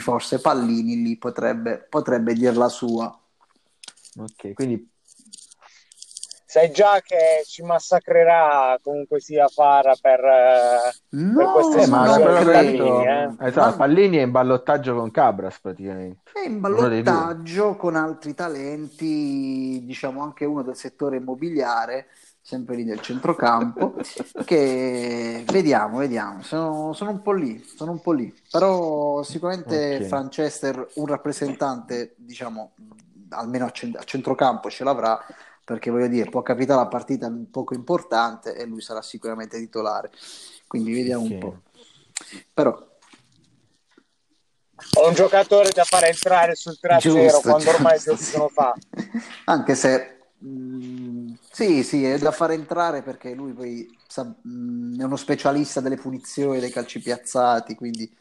forse Pallini lì potrebbe dir la sua. Ok, quindi sai già che ci massacrerà comunque sia Fara per queste Pallini. Esatto, Pallini è in ballottaggio con Cabras praticamente. È in ballottaggio con altri talenti, diciamo anche uno del settore immobiliare, sempre lì del centrocampo, che vediamo, sono un po' lì, però sicuramente Franchester un rappresentante, diciamo, almeno a centrocampo ce l'avrà, perché voglio dire, può capitare la partita poco importante e lui sarà sicuramente titolare, quindi vediamo un po'. Però ho un giocatore da fare entrare sul trasero quando ormai i giochi sono fatti. Anche se sì, è da fare entrare perché lui poi è uno specialista delle punizioni, dei calci piazzati, quindi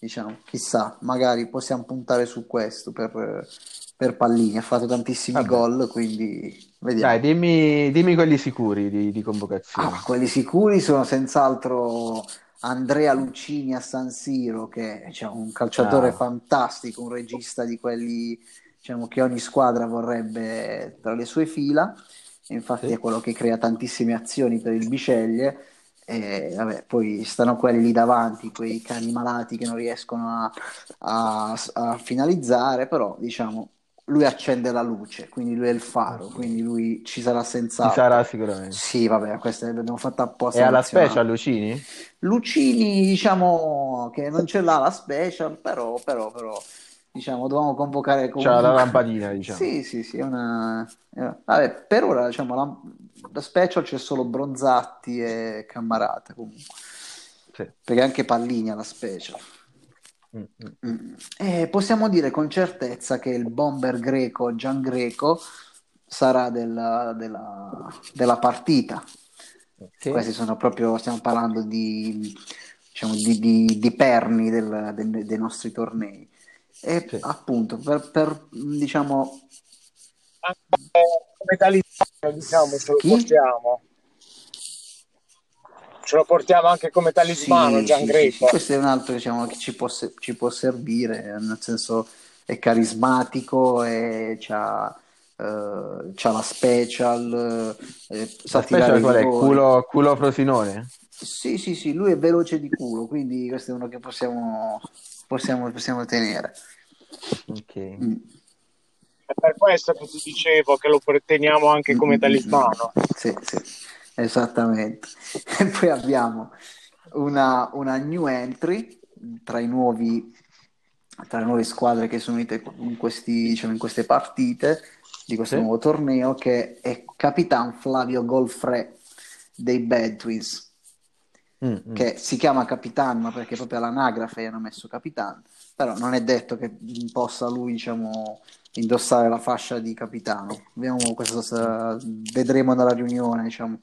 diciamo, chissà, magari possiamo puntare su questo per Pallini, ha fatto tantissimi gol, quindi vediamo. Dai, dimmi quelli sicuri di convocazione. Quelli sicuri sono senz'altro Andrea Lucini a San Siro, che è un calciatore fantastico, un regista di quelli... diciamo che ogni squadra vorrebbe tra le sue fila, infatti è quello che crea tantissime azioni per il Bisceglie, e vabbè, poi stanno quelli lì davanti, quei cani malati che non riescono a finalizzare, però diciamo lui accende la luce, quindi lui è il faro, quindi lui ci sarà senz'altro. Ci sarà sicuramente. Sì, vabbè, questa l'abbiamo fatta apposta. E alla special Lucini? Lucini diciamo che non ce l'ha la special, però diciamo dovevamo convocare comunque... c'è la lampadina, diciamo. Sì, vabbè, per ora diciamo la special c'è solo Bronzatti e Cammarata comunque, perché anche Pallini alla special. E possiamo dire con certezza che il bomber greco Gian Greco sarà della partita. Okay. Questi sono proprio, stiamo parlando di, diciamo, di perni dei nostri tornei. E okay, appunto per diciamo come talismano, diciamo, ce lo portiamo. Ce lo portiamo anche come talismano, sì, Gian Greco. Sì. Questo è un altro, diciamo, che ci può servire, nel senso è carismatico e c'ha la special, sa tirare qual è? Culo Frosinone? Sì, lui è veloce di culo, quindi questo è uno che possiamo tenere. Ok. È per questo che ti dicevo che lo teniamo anche come talismano. Sì, esattamente. E poi abbiamo una new entry tra le nuove squadre che sono unite in queste partite di questo nuovo torneo, che è Capitan Flavio Golfre dei Bad Twins, che si chiama Capitan, ma perché proprio all'anagrafe hanno messo Capitan, però non è detto che possa lui, diciamo, indossare la fascia di capitano. Vedremo nella riunione, diciamo,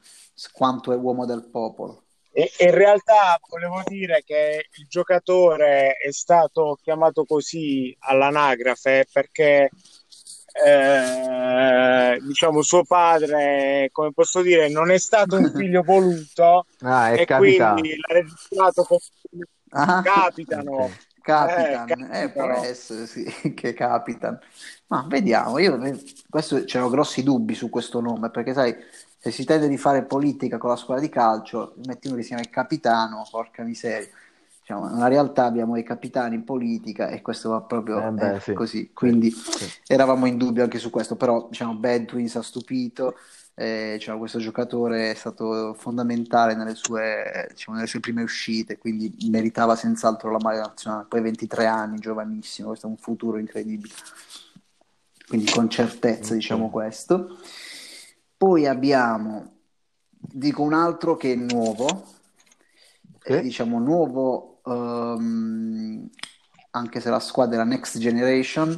quanto è uomo del popolo. E in realtà volevo dire che il giocatore è stato chiamato così all'anagrafe perché diciamo suo padre, come posso dire, non è stato un figlio voluto e capitano. Quindi l'ha registrato come capitano. Okay. Capitan, può essere, sì, che Capitan. Ma vediamo, c'erano grossi dubbi su questo nome, perché sai, se si tende di fare politica con la squadra di calcio, metti uno che si chiama il capitano, porca miseria. Diciamo, nella realtà abbiamo i capitani in politica e questo va proprio così, quindi eravamo in dubbio anche su questo, però diciamo Bad Twins ha stupito, diciamo, questo giocatore è stato fondamentale nelle sue prime uscite, quindi meritava senz'altro la maglia nazionale. Poi 23 anni, giovanissimo, questo è un futuro incredibile, quindi con certezza diciamo questo. Poi abbiamo, dico un altro che è nuovo, diciamo nuovo, anche se la squadra è la Next Generation,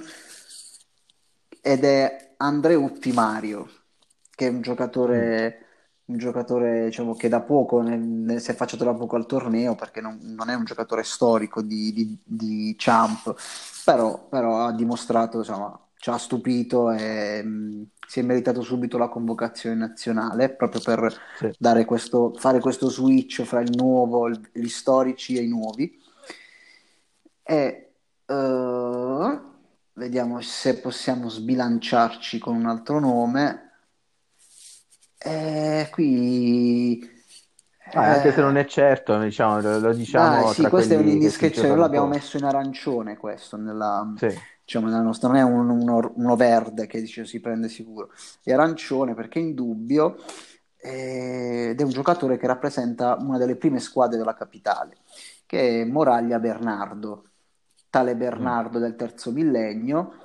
ed è Andrea Uttimario, che è un giocatore diciamo che da poco si è affacciato da poco al torneo, perché non è un giocatore storico di Champ, però ha dimostrato, diciamo, ci ha stupito e si è meritato subito la convocazione nazionale, proprio per fare questo switch fra il nuovo, gli storici e i nuovi. E vediamo se possiamo sbilanciarci con un altro nome. Anche se non è certo, diciamo, lo diciamo. Sì, questo è un indischezzo, l'abbiamo messo in arancione questo nella... Sì. Diciamo, non è uno verde che dice si prende sicuro, è arancione perché è in dubbio, ed è un giocatore che rappresenta una delle prime squadre della capitale, che è Moraglia Bernardo, tale Bernardo del terzo millennio,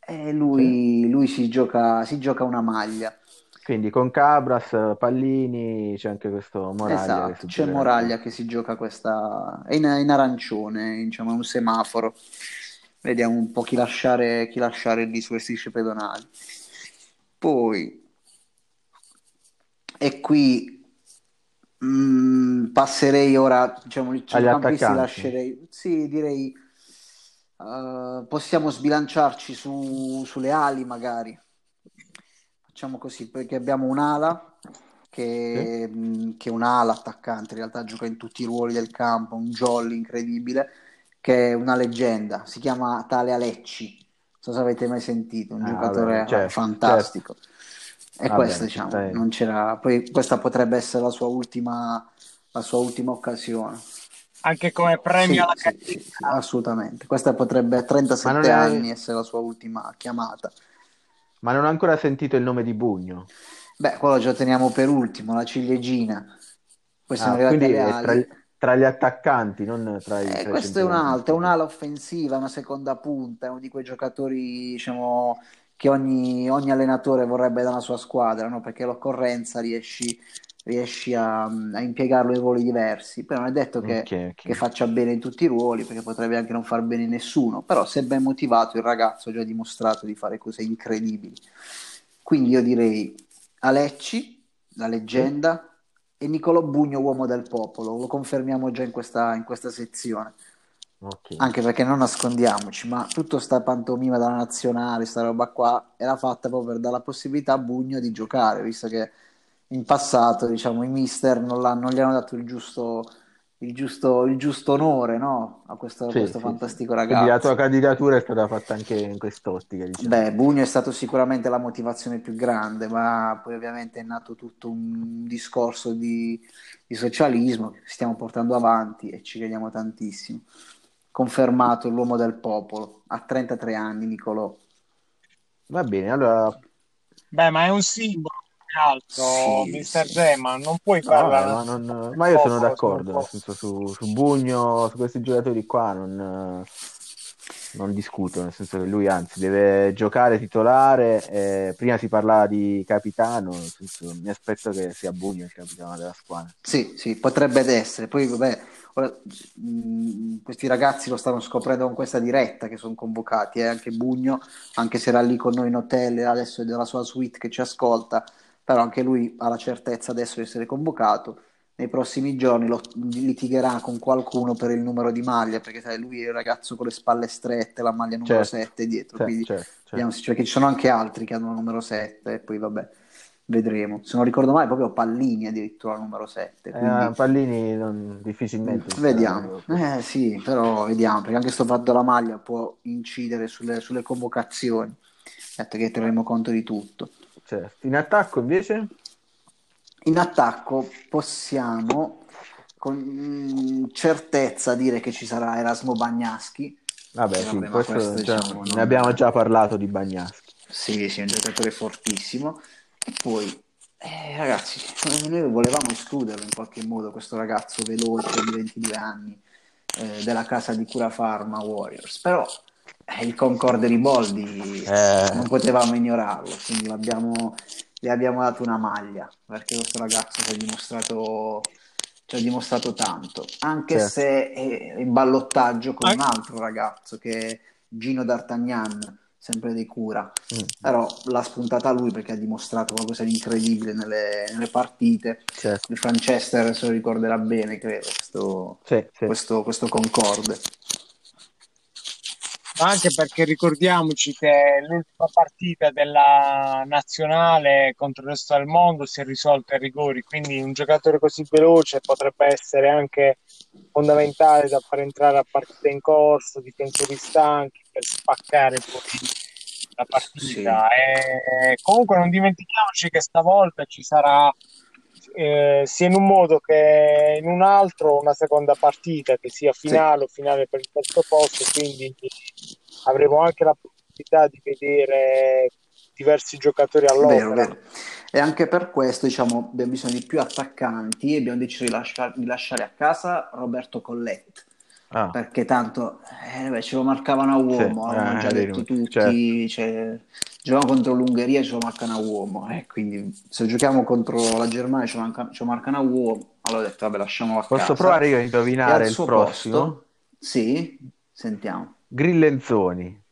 e lui si gioca una maglia. Quindi con Cabras, Pallini, c'è anche questo Moraglia. Esatto, c'è Moraglia che si gioca questa... è in arancione, diciamo, è un semaforo. Vediamo un po' chi lasciare lì sulle strisce pedonali. Poi, e qui passerei ora, diciamo, i centrocampisti lascerei. Sì, direi possiamo sbilanciarci sulle ali, magari. Facciamo così, perché abbiamo un'ala che è un'ala attaccante, in realtà gioca in tutti i ruoli del campo, un jolly incredibile, che è una leggenda, si chiama tale Alecci, non so se avete mai sentito, un giocatore fantastico. Certo. E questo, diciamo, non c'era. Poi questa potrebbe essere la sua ultima occasione. Anche come premio alla carriera. Sì, assolutamente. Questa potrebbe a 37 anni essere la sua ultima chiamata. Ma non ho ancora sentito il nome di Bugno. Beh, quello già teniamo per ultimo, la ciliegina. Questa è una tra gli attaccanti, non tra i... questo è un'ala offensiva, una seconda punta, è uno di quei giocatori, diciamo, che ogni allenatore vorrebbe dalla sua squadra, no? Perché l'occorrenza riesci riesci a impiegarlo in ruoli diversi, però non è detto che faccia bene in tutti i ruoli, perché potrebbe anche non far bene nessuno, però se è ben motivato il ragazzo ha già dimostrato di fare cose incredibili. Quindi io direi Alecci, la leggenda, e Niccolò Bugno, uomo del popolo, lo confermiamo già in questa sezione. Okay. Anche perché non nascondiamoci, ma tutto sta pantomima della nazionale, sta roba qua, era fatta proprio per dare la possibilità a Bugno di giocare, visto che in passato, diciamo, i mister non gli hanno dato il giusto onore, no? A questo fantastico ragazzo. Quindi la tua candidatura è stata fatta anche in quest'ottica, diciamo. Beh, Bugno è stato sicuramente la motivazione più grande, ma poi ovviamente è nato tutto un discorso di socialismo che stiamo portando avanti e ci crediamo tantissimo. Confermato l'uomo del popolo a 33 anni, Niccolò. Va bene, allora. Beh, ma è un simbolo. Altro, sì, Mister Gemma, non puoi farla. Ma io sono d'accordo, nel senso, su Bugno, su questi giocatori qua non discuto, nel senso che lui anzi deve giocare titolare. Prima si parlava di capitano, nel senso, mi aspetto che sia Bugno il capitano della squadra. Sì, potrebbe essere. Poi vabbè, ora, questi ragazzi lo stanno scoprendo con questa diretta che sono convocati, anche Bugno, anche se era lì con noi in hotel, adesso è della sua suite che ci ascolta, però anche lui ha la certezza adesso di essere convocato. Nei prossimi giorni litigherà con qualcuno per il numero di maglia, perché sai, lui è il ragazzo con le spalle strette, la maglia numero 7 dietro, quindi certo. Ci sono anche altri che hanno il numero 7 e poi vabbè, vedremo. Se non ricordo male proprio Pallini addirittura il numero 7, quindi... Pallini difficilmente vediamo, sì, però vediamo, perché anche sto fatto della maglia può incidere sulle convocazioni, detto che terremo conto di tutto. Certo. In attacco invece? In attacco possiamo con certezza dire che ci sarà Erasmo Bagnaschi. Vabbè, sì, questo diciamo, ne abbiamo già parlato di Bagnaschi. Sì, è un giocatore fortissimo. E poi, ragazzi, noi volevamo escluderlo in qualche modo, questo ragazzo veloce di 22 anni della casa di cura Pharma Warriors, però... il Concorde Riboldi non potevamo ignorarlo, quindi le abbiamo dato una maglia, perché questo ragazzo ci ha dimostrato tanto, anche se è in ballottaggio con un altro ragazzo che è Gino D'Artagnan, sempre dei cura, però l'ha spuntata lui perché ha dimostrato qualcosa di incredibile nelle partite. Il Franchester se lo ricorderà bene, credo, questo Concorde. Anche perché ricordiamoci che l'ultima partita della nazionale contro il resto del mondo si è risolta ai rigori, quindi un giocatore così veloce potrebbe essere anche fondamentale da far entrare a partita in corso, difensori stanchi, per spaccare poi la partita. E comunque non dimentichiamoci che stavolta ci sarà sia in un modo che in un altro una seconda partita, che sia finale o finale per il terzo posto, quindi avremo anche la possibilità di vedere diversi giocatori all'opera. Vero. E anche per questo, diciamo, abbiamo bisogno di più attaccanti e abbiamo deciso di lasciare a casa Roberto Collette, perché tanto ce lo marcavano a uomo, avevano già detto tutti, giochiamo contro l'Ungheria, ce lo marcano a uomo, quindi se giochiamo contro la Germania ce lo marcano a uomo, allora ho detto vabbè, lasciamo a casa. Posso provare io a indovinare il prossimo? Posto, sì, sentiamo. Grillenzoni.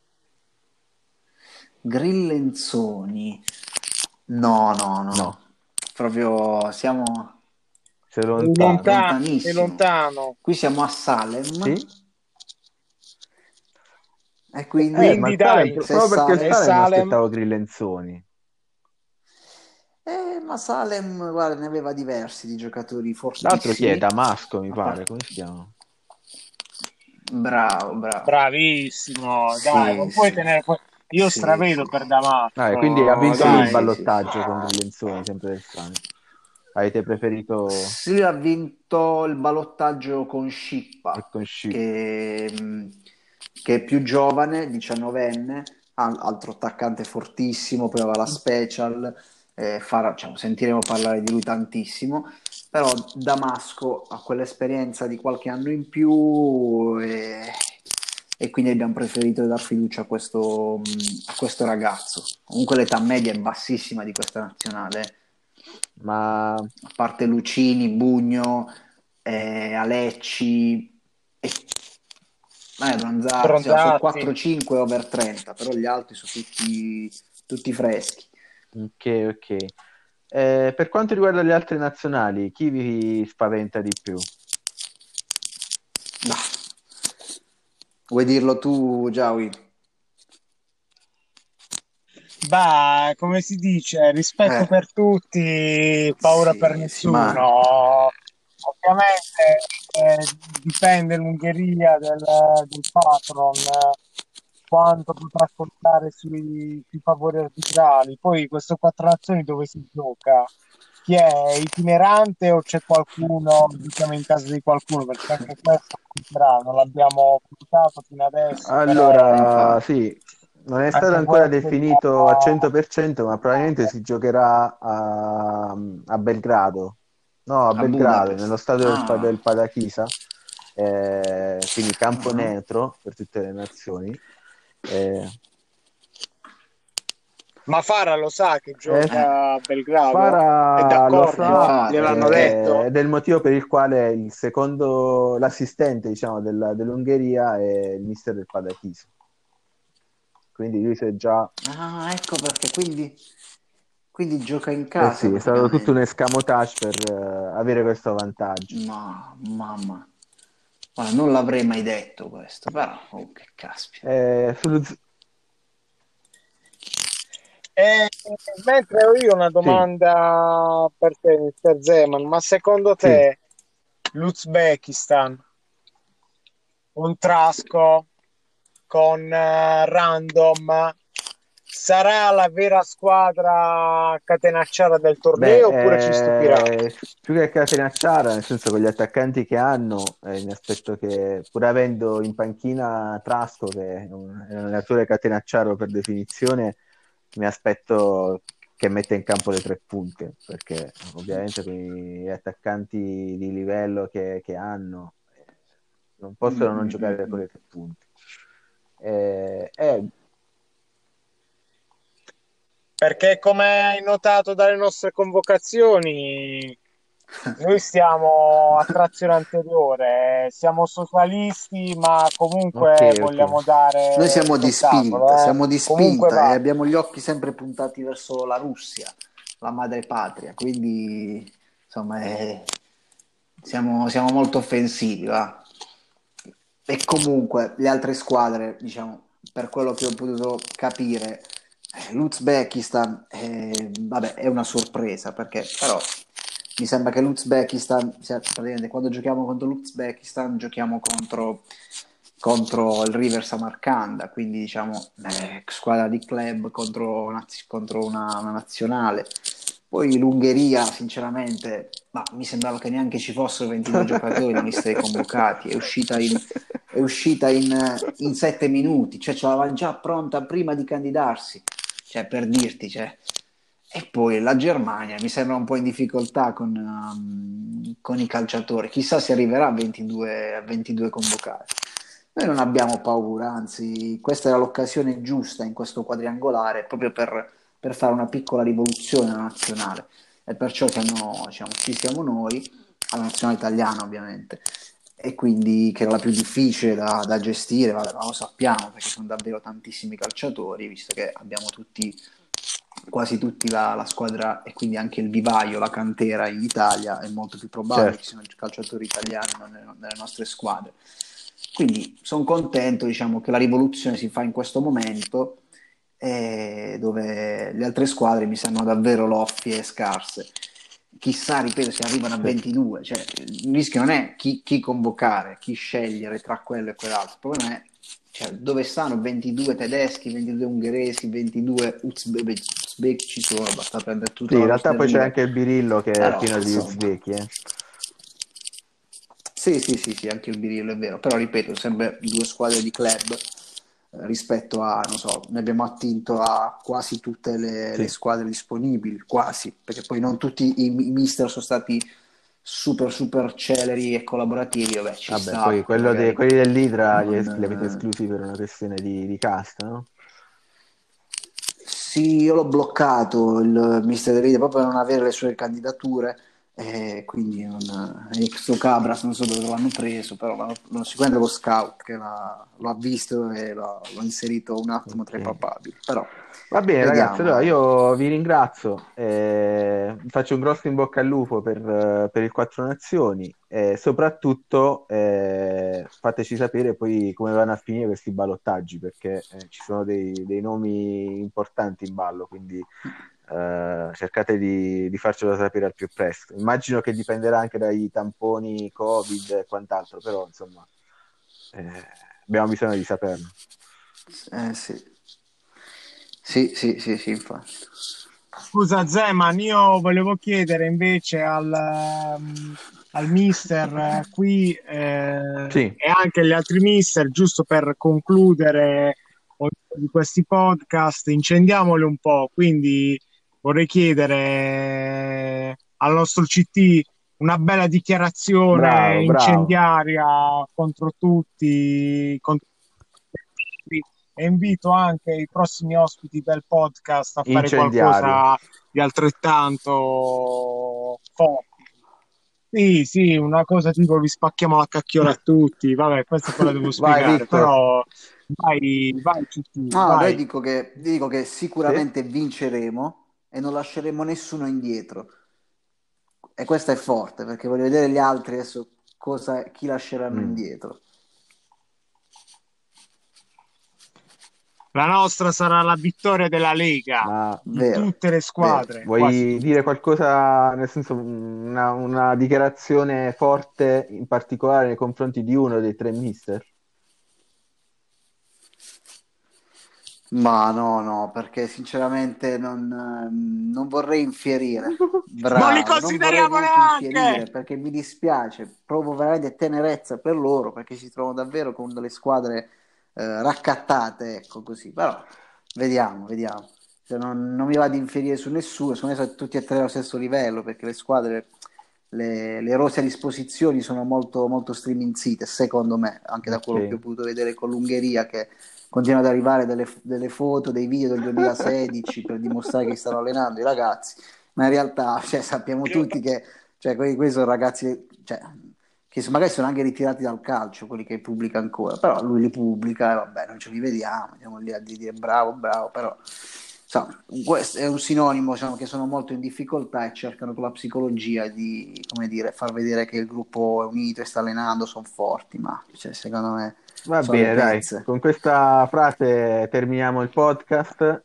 No. Proprio siamo lontanissimo. Qui siamo a Salem. Sì. E quindi dai, proprio perché Salem aspettavo Grillenzoni. Ma Salem, guarda, ne aveva diversi di giocatori fortissimi. L'altro chi è? Damasco, mi pare, come si chiama? Bravo. Bravissimo, dai, non puoi tenere... Io stravedo per Damasco. Quindi ha vinto il ballottaggio con Grillenzoni, sempre del Salem. Avete preferito? Sì, ha vinto il ballottaggio con Scippa, che è più giovane, 19enne, altro attaccante fortissimo, poi aveva la special, sentiremo parlare di lui tantissimo, però Damasco ha quell'esperienza di qualche anno in più e quindi abbiamo preferito dar fiducia a questo ragazzo. Comunque l'età media è bassissima di questa nazionale. ma a parte Lucini, Bugno, Alecci e Bronzatti, sono 4-5 over 30, però gli altri sono tutti freschi. Ok. Per quanto riguarda le altre nazionali, chi vi spaventa di più? No. Vuoi dirlo tu, Giawi? Bah, come si dice, rispetto per tutti, paura per nessuno. Sì, ovviamente dipende l'Ungheria del patron, quanto potrà contare sui favori arbitrali. Poi queste 4 nazioni dove si gioca? Chi è itinerante o c'è qualcuno, diciamo in casa di qualcuno, perché anche questo non l'abbiamo portato fino adesso. Allora, però... sì. Non è stato ancora definito al 100%, ma probabilmente si giocherà a Belgrado. No, a Belgrado, Budapest. Nello stadio del Padachisa, quindi campo neutro per tutte le nazioni. Ma Fara lo sa che gioca a Belgrado, Fara è d'accordo, gliel'hanno detto. Ed è il motivo per il quale il secondo, l'assistente diciamo dell'Ungheria è il mister del Padachisa. Quindi lui si è già... Ah, ecco perché, quindi gioca in casa. Sì, è stato tutto un escamotage per avere questo vantaggio. No, mamma. Ma non l'avrei mai detto questo, però, che caspita. Mentre ho io una domanda per te, mister Zeman, ma secondo te l'Uzbekistan, un Trasco... con Random sarà la vera squadra catenacciara del torneo? Beh, oppure ci stupirà? Più che catenacciara, nel senso, con gli attaccanti che hanno, mi aspetto che, pur avendo in panchina Trasco, che è un allenatore catenacciaro per definizione, mi aspetto che metta in campo le 3 punte, perché ovviamente quegli attaccanti di livello che hanno non possono non giocare con le 3 punte. Perché, come hai notato dalle nostre convocazioni, noi stiamo a trazione anteriore, siamo socialisti, ma comunque vogliamo dare. Noi siamo di spinta, e abbiamo gli occhi sempre puntati verso la Russia, la madre patria. Quindi, insomma, siamo molto offensivi, va. E comunque le altre squadre, diciamo, per quello che ho potuto capire, l'Uzbekistan è una sorpresa, perché però mi sembra che l'Uzbekistan, praticamente quando giochiamo contro l'Uzbekistan giochiamo contro il River Samarcanda, quindi diciamo squadra di club contro una nazionale. Poi l'Ungheria, sinceramente, mi sembrava che neanche ci fossero 22 giocatori nella lista dei convocati. È uscita in 7 minuti, cioè ce l'aveva già pronta prima di candidarsi, cioè per dirti. Cioè. E poi la Germania mi sembra un po' in difficoltà con i calciatori. Chissà se arriverà a 22 convocati. Noi non abbiamo paura, anzi, questa era l'occasione giusta in questo quadriangolare, proprio per fare una piccola rivoluzione nazionale. È perciò che ci siamo noi, alla nazionale italiana ovviamente, e quindi che era la più difficile da gestire, ma lo sappiamo, perché sono davvero tantissimi calciatori, visto che abbiamo quasi tutti la squadra, e quindi anche il vivaio, la cantera in Italia è molto più probabile che ci siano calciatori italiani nelle nostre squadre. Quindi sono contento, diciamo, che la rivoluzione si fa in questo momento, dove le altre squadre mi sembrano davvero loffie e scarse. Chissà, ripeto, se arrivano a 22, cioè il rischio non è chi convocare, chi scegliere tra quello e quell'altro, il problema è dove stanno 22 tedeschi, 22 ungheresi, 22 uzbeki, ci sono, basta prendere tutto. Sì, in realtà poi c'è anche il Birillo che è pieno di uzbeki, Sì, anche il Birillo è vero, però ripeto, sempre 2 squadre di club rispetto a, non so, ne abbiamo attinto a quasi tutte le squadre disponibili, quasi, perché poi non tutti i mister sono stati super celeri e collaborativi. Poi quelli dell'Idra li avete esclusi per una questione di casta, no? Sì, io l'ho bloccato il mister Davide proprio per non avere le sue candidature, quindi questo Cabras non so dove l'hanno preso, però l'hanno sicuramente lo scout che lo ha visto e l'ho inserito un attimo tra i papabili. Però va bene, vediamo. Ragazzi, allora io vi ringrazio, faccio un grosso in bocca al lupo per il Quattro Nazioni, soprattutto fateci sapere poi come vanno a finire questi ballottaggi, perché ci sono dei nomi importanti in ballo, quindi cercate di farcelo sapere al più presto. Immagino che dipenderà anche dai tamponi Covid e quant'altro, però insomma abbiamo bisogno di saperlo. Sì, infatti. Scusa Zeman, io volevo chiedere invece al mister qui sì, e anche agli altri mister, giusto per concludere di questi podcast, incendiamoli un po', quindi vorrei chiedere al nostro CT una bella dichiarazione incendiaria contro tutti, e invito anche i prossimi ospiti del podcast a fare qualcosa di altrettanto forte. Sì, una cosa tipo vi spacchiamo la cacchiola a tutti, vabbè, questa poi la devo spiegare, però vai tutti. No, io dico che sicuramente vinceremo e non lasceremo nessuno indietro, e questo è forte, perché voglio vedere gli altri adesso chi lasceranno indietro. La nostra sarà la vittoria della Lega, di tutte le squadre. Vuoi quasi dire qualcosa, nel senso una dichiarazione forte in particolare nei confronti di uno dei tre mister? Ma no, perché sinceramente non vorrei infierire. Bravo, non li consideriamo neanche, perché mi dispiace, provo veramente tenerezza per loro, perché si trovano davvero con delle squadre raccattate, ecco, così. Però vediamo se non mi va di infierire su nessuno, sono tutti e tre allo stesso livello, perché le squadre, le rose a disposizione sono molto, molto striminzite, secondo me, anche da quello che ho potuto vedere con l'Ungheria, che continua ad arrivare delle foto, dei video del 2016 per dimostrare che stanno allenando i ragazzi, ma in realtà sappiamo tutti che questi sono ragazzi che magari sono anche ritirati dal calcio, quelli che pubblica ancora, però lui li pubblica e vabbè, non ce li vediamo, andiamo lì a dire bravo, però insomma, questo è un sinonimo, che sono molto in difficoltà e cercano con la psicologia di, come dire, far vedere che il gruppo è unito e sta allenando, sono forti, ma secondo me va bene, dai, con questa frase terminiamo il podcast,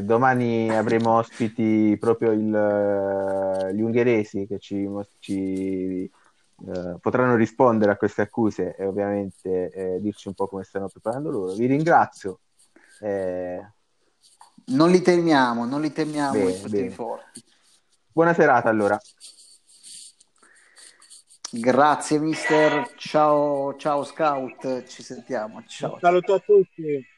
domani avremo ospiti proprio gli ungheresi che ci potranno rispondere a queste accuse e ovviamente dirci un po' come stanno preparando loro. Vi ringrazio. Non li temiamo bene. Forti. Buona serata allora. Grazie mister, ciao scout, ci sentiamo, ciao. Un saluto a tutti.